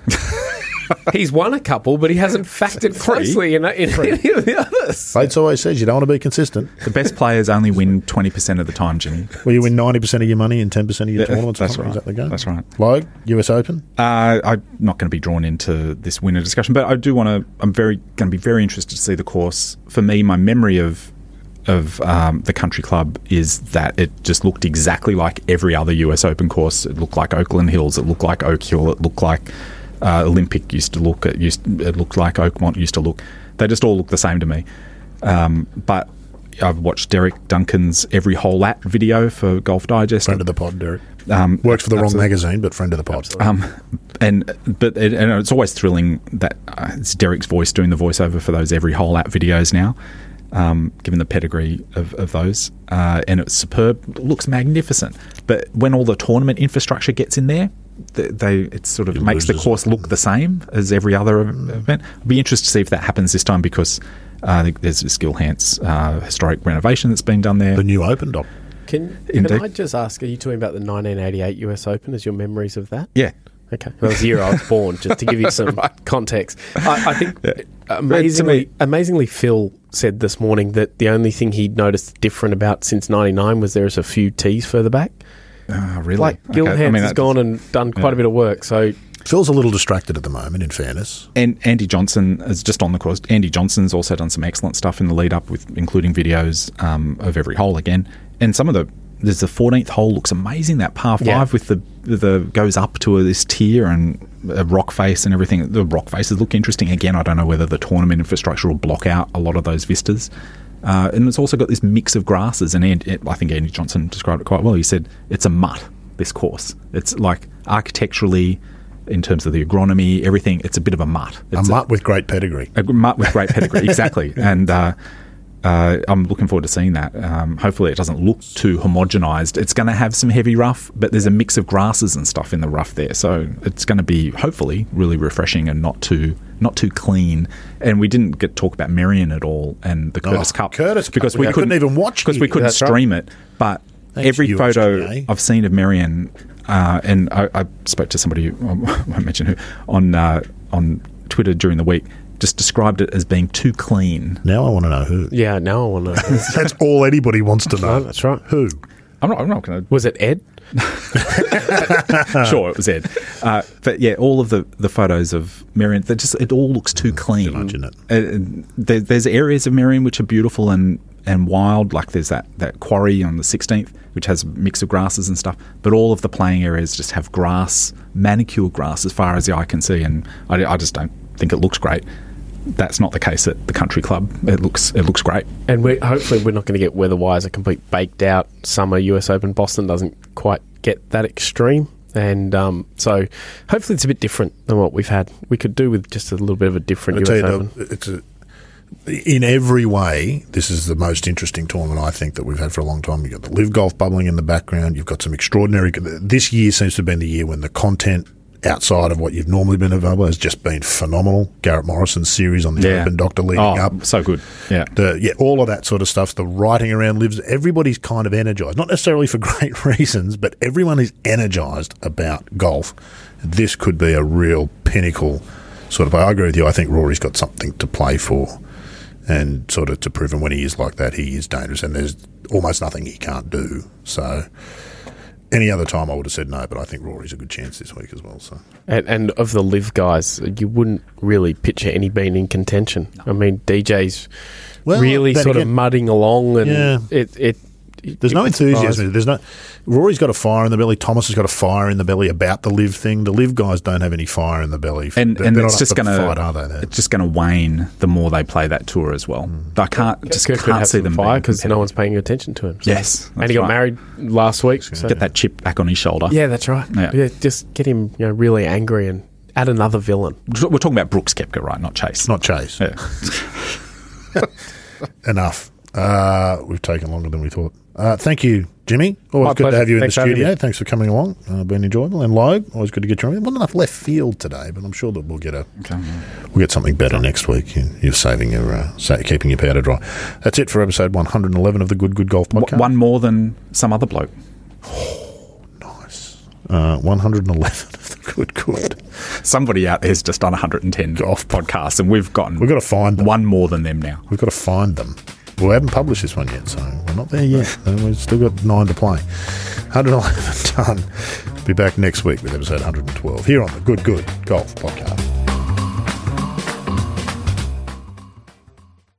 He's won a couple, but he hasn't factored closely in, in any of the others. Bates always says you don't want to be consistent. The best players only win twenty percent of the time, Jimmy. Well, you win ninety percent of your money and ten percent of your yeah, tournaments. That's right. Is that the game? That's right. Logue, U S Open? Uh, I'm not going to be drawn into this winner discussion, but I do want to... I'm very going to be very interested to see the course. For me, my memory of... of um, the country club is that it just looked exactly like every other U S Open course. It looked like Oakland Hills. It looked like Oak Hill. It looked like uh, Olympic used to look. It, used, it looked like Oakmont used to look. They just all look the same to me. Um, but I've watched Derek Duncan's Every Hole At video for Golf Digest. Friend of the pod, Derek. Um, Works for the absolutely. wrong magazine, but friend of the pod. Um, and but it, and it's always thrilling that uh, it's Derek's voice doing the voiceover for those Every Hole At videos now. Um, given the pedigree of, of those. Uh, and it's superb. It looks magnificent. But when all the tournament infrastructure gets in there, they, they it sort of it makes loses. the course look the same as every other mm. event. I'd be interested to see if that happens this time because uh, there's this Gil Hance uh, historic renovation that's been done there. The new Open, Doc. Can, can I just ask, are you talking about the nineteen eighty-eight U S Open as your memories of that? Yeah. Okay. Well, that was the year I was born, just to give you some right. context. I, I think yeah. amazingly, amazingly, Phil said this morning that the only thing he'd noticed different about since ninety-nine was there was a few tees further back. Oh, really? Like, okay. Gil Hance I mean, has gone just, and done quite yeah. a bit of work, so... Phil's a little distracted at the moment, in fairness. And Andy Johnson is just on the course. Andy Johnson's also done some excellent stuff in the lead-up, with including videos um, of every hole again. And some of the... There's the fourteenth hole looks amazing. That par five yeah. with the the goes up to a, this tier and a rock face and everything. The rock faces look interesting. Again, I don't know whether the tournament infrastructure will block out a lot of those vistas. Uh, and it's also got this mix of grasses. And Andy, I think Andy Johnson described it quite well. He said it's a mutt. This course, it's like architecturally, in terms of the agronomy, everything. It's a bit of a mutt. It's a mutt a, with great pedigree. A mutt with great pedigree, exactly. And. Uh, Uh, I'm looking forward to seeing that. Um, hopefully it doesn't look too homogenised. It's going to have some heavy rough, but there's a mix of grasses and stuff in the rough there. So it's going to be, hopefully, really refreshing and not too not too clean. And we didn't get talk about Merion at all and the Curtis oh, Cup. Curtis because Cup. We couldn't, couldn't even watch Because we couldn't That's stream right. it. But Thanks every photo H G A. I've seen of Merion, uh, and I, I spoke to somebody, I won't mention who, on uh, on Twitter during the week, just described it as being too clean. Now I want to know who. Yeah, now I want to know who. That's all anybody wants to know. That's right. Who? I'm not, I'm not going to... Was it Ed? Sure, it was Ed. Uh, but yeah, all of the, the photos of Merion, just, it all looks too clean. Imagine it. Uh, there, there's areas of Merion which are beautiful and, and wild, like there's that, that quarry on the sixteenth, which has a mix of grasses and stuff, but all of the playing areas just have grass, manicured grass as far as the eye can see, and I, I just don't think it looks great. That's not the case at the country club. It looks it looks great. And we hopefully we're not going to get weather-wise a complete baked-out summer U S Open. Boston doesn't quite get that extreme. And um, so hopefully it's a bit different than what we've had. We could do with just a little bit of a different U S Open. No, it's a, in every way, this is the most interesting tournament I think that we've had for a long time. You've got the LIV Golf bubbling in the background. You've got some extraordinary... This year seems to have been the year when the content... outside of what you've normally been available has just been phenomenal. Garrett Morrison's series on the yeah. Open Doctor leading oh, up. so good. Yeah. The, yeah, all of that sort of stuff. The writing around lives. Everybody's kind of energised. Not necessarily for great reasons, but everyone is energised about golf. This could be a real pinnacle sort of... I agree with you. I think Rory's got something to play for and sort of to prove him when he is like that, he is dangerous and there's almost nothing he can't do. So any other time I would have said no, but I think Rory's a good chance this week as well. So, And, and of the LIV guys, you wouldn't really picture any being in contention. No. I mean, D J's well, really sort again, of mudding along and yeah. it... it There's no enthusiasm. There's no. Rory's got a fire in the belly. Thomas has got a fire in the belly about the LIV thing. The LIV guys don't have any fire in the belly. And, and it's just going to it's just going to wane the more they play that tour as well. Mm. I can't yeah, just Kirk can't see them fire because no one's paying attention to him. So. Yes, and he got right. married last week. So. Get that chip back on his shoulder. Yeah, that's right. Yeah, yeah just get him, you know, really angry and add another villain. We're talking about Brooks Koepka, right? Not Chase. Not Chase. Yeah. Enough. Uh, we've taken longer than we thought. Uh, thank you, Jimmy. Always My good pleasure. to have you in Thanks the studio. Thanks for coming along. Uh, been enjoyable. And Logue, always good to get you on. Not enough left field today, but I'm sure that we'll get a okay. we'll get something better next week. You're saving your uh, sa- keeping your powder dry. That's it for episode one eleven of the Good Good Golf Podcast. W- one more than some other bloke. Oh, nice. Uh, one eleven of the Good Good. Somebody out there's just done one hundred ten golf podcasts, and we've gotten we've got to find them. One more than them now. We've got to find them. We haven't published this one yet, so we're not there yet. We've still got nine to play. one eleven done. Be back next week with episode one twelve here on the Good Good Golf Podcast.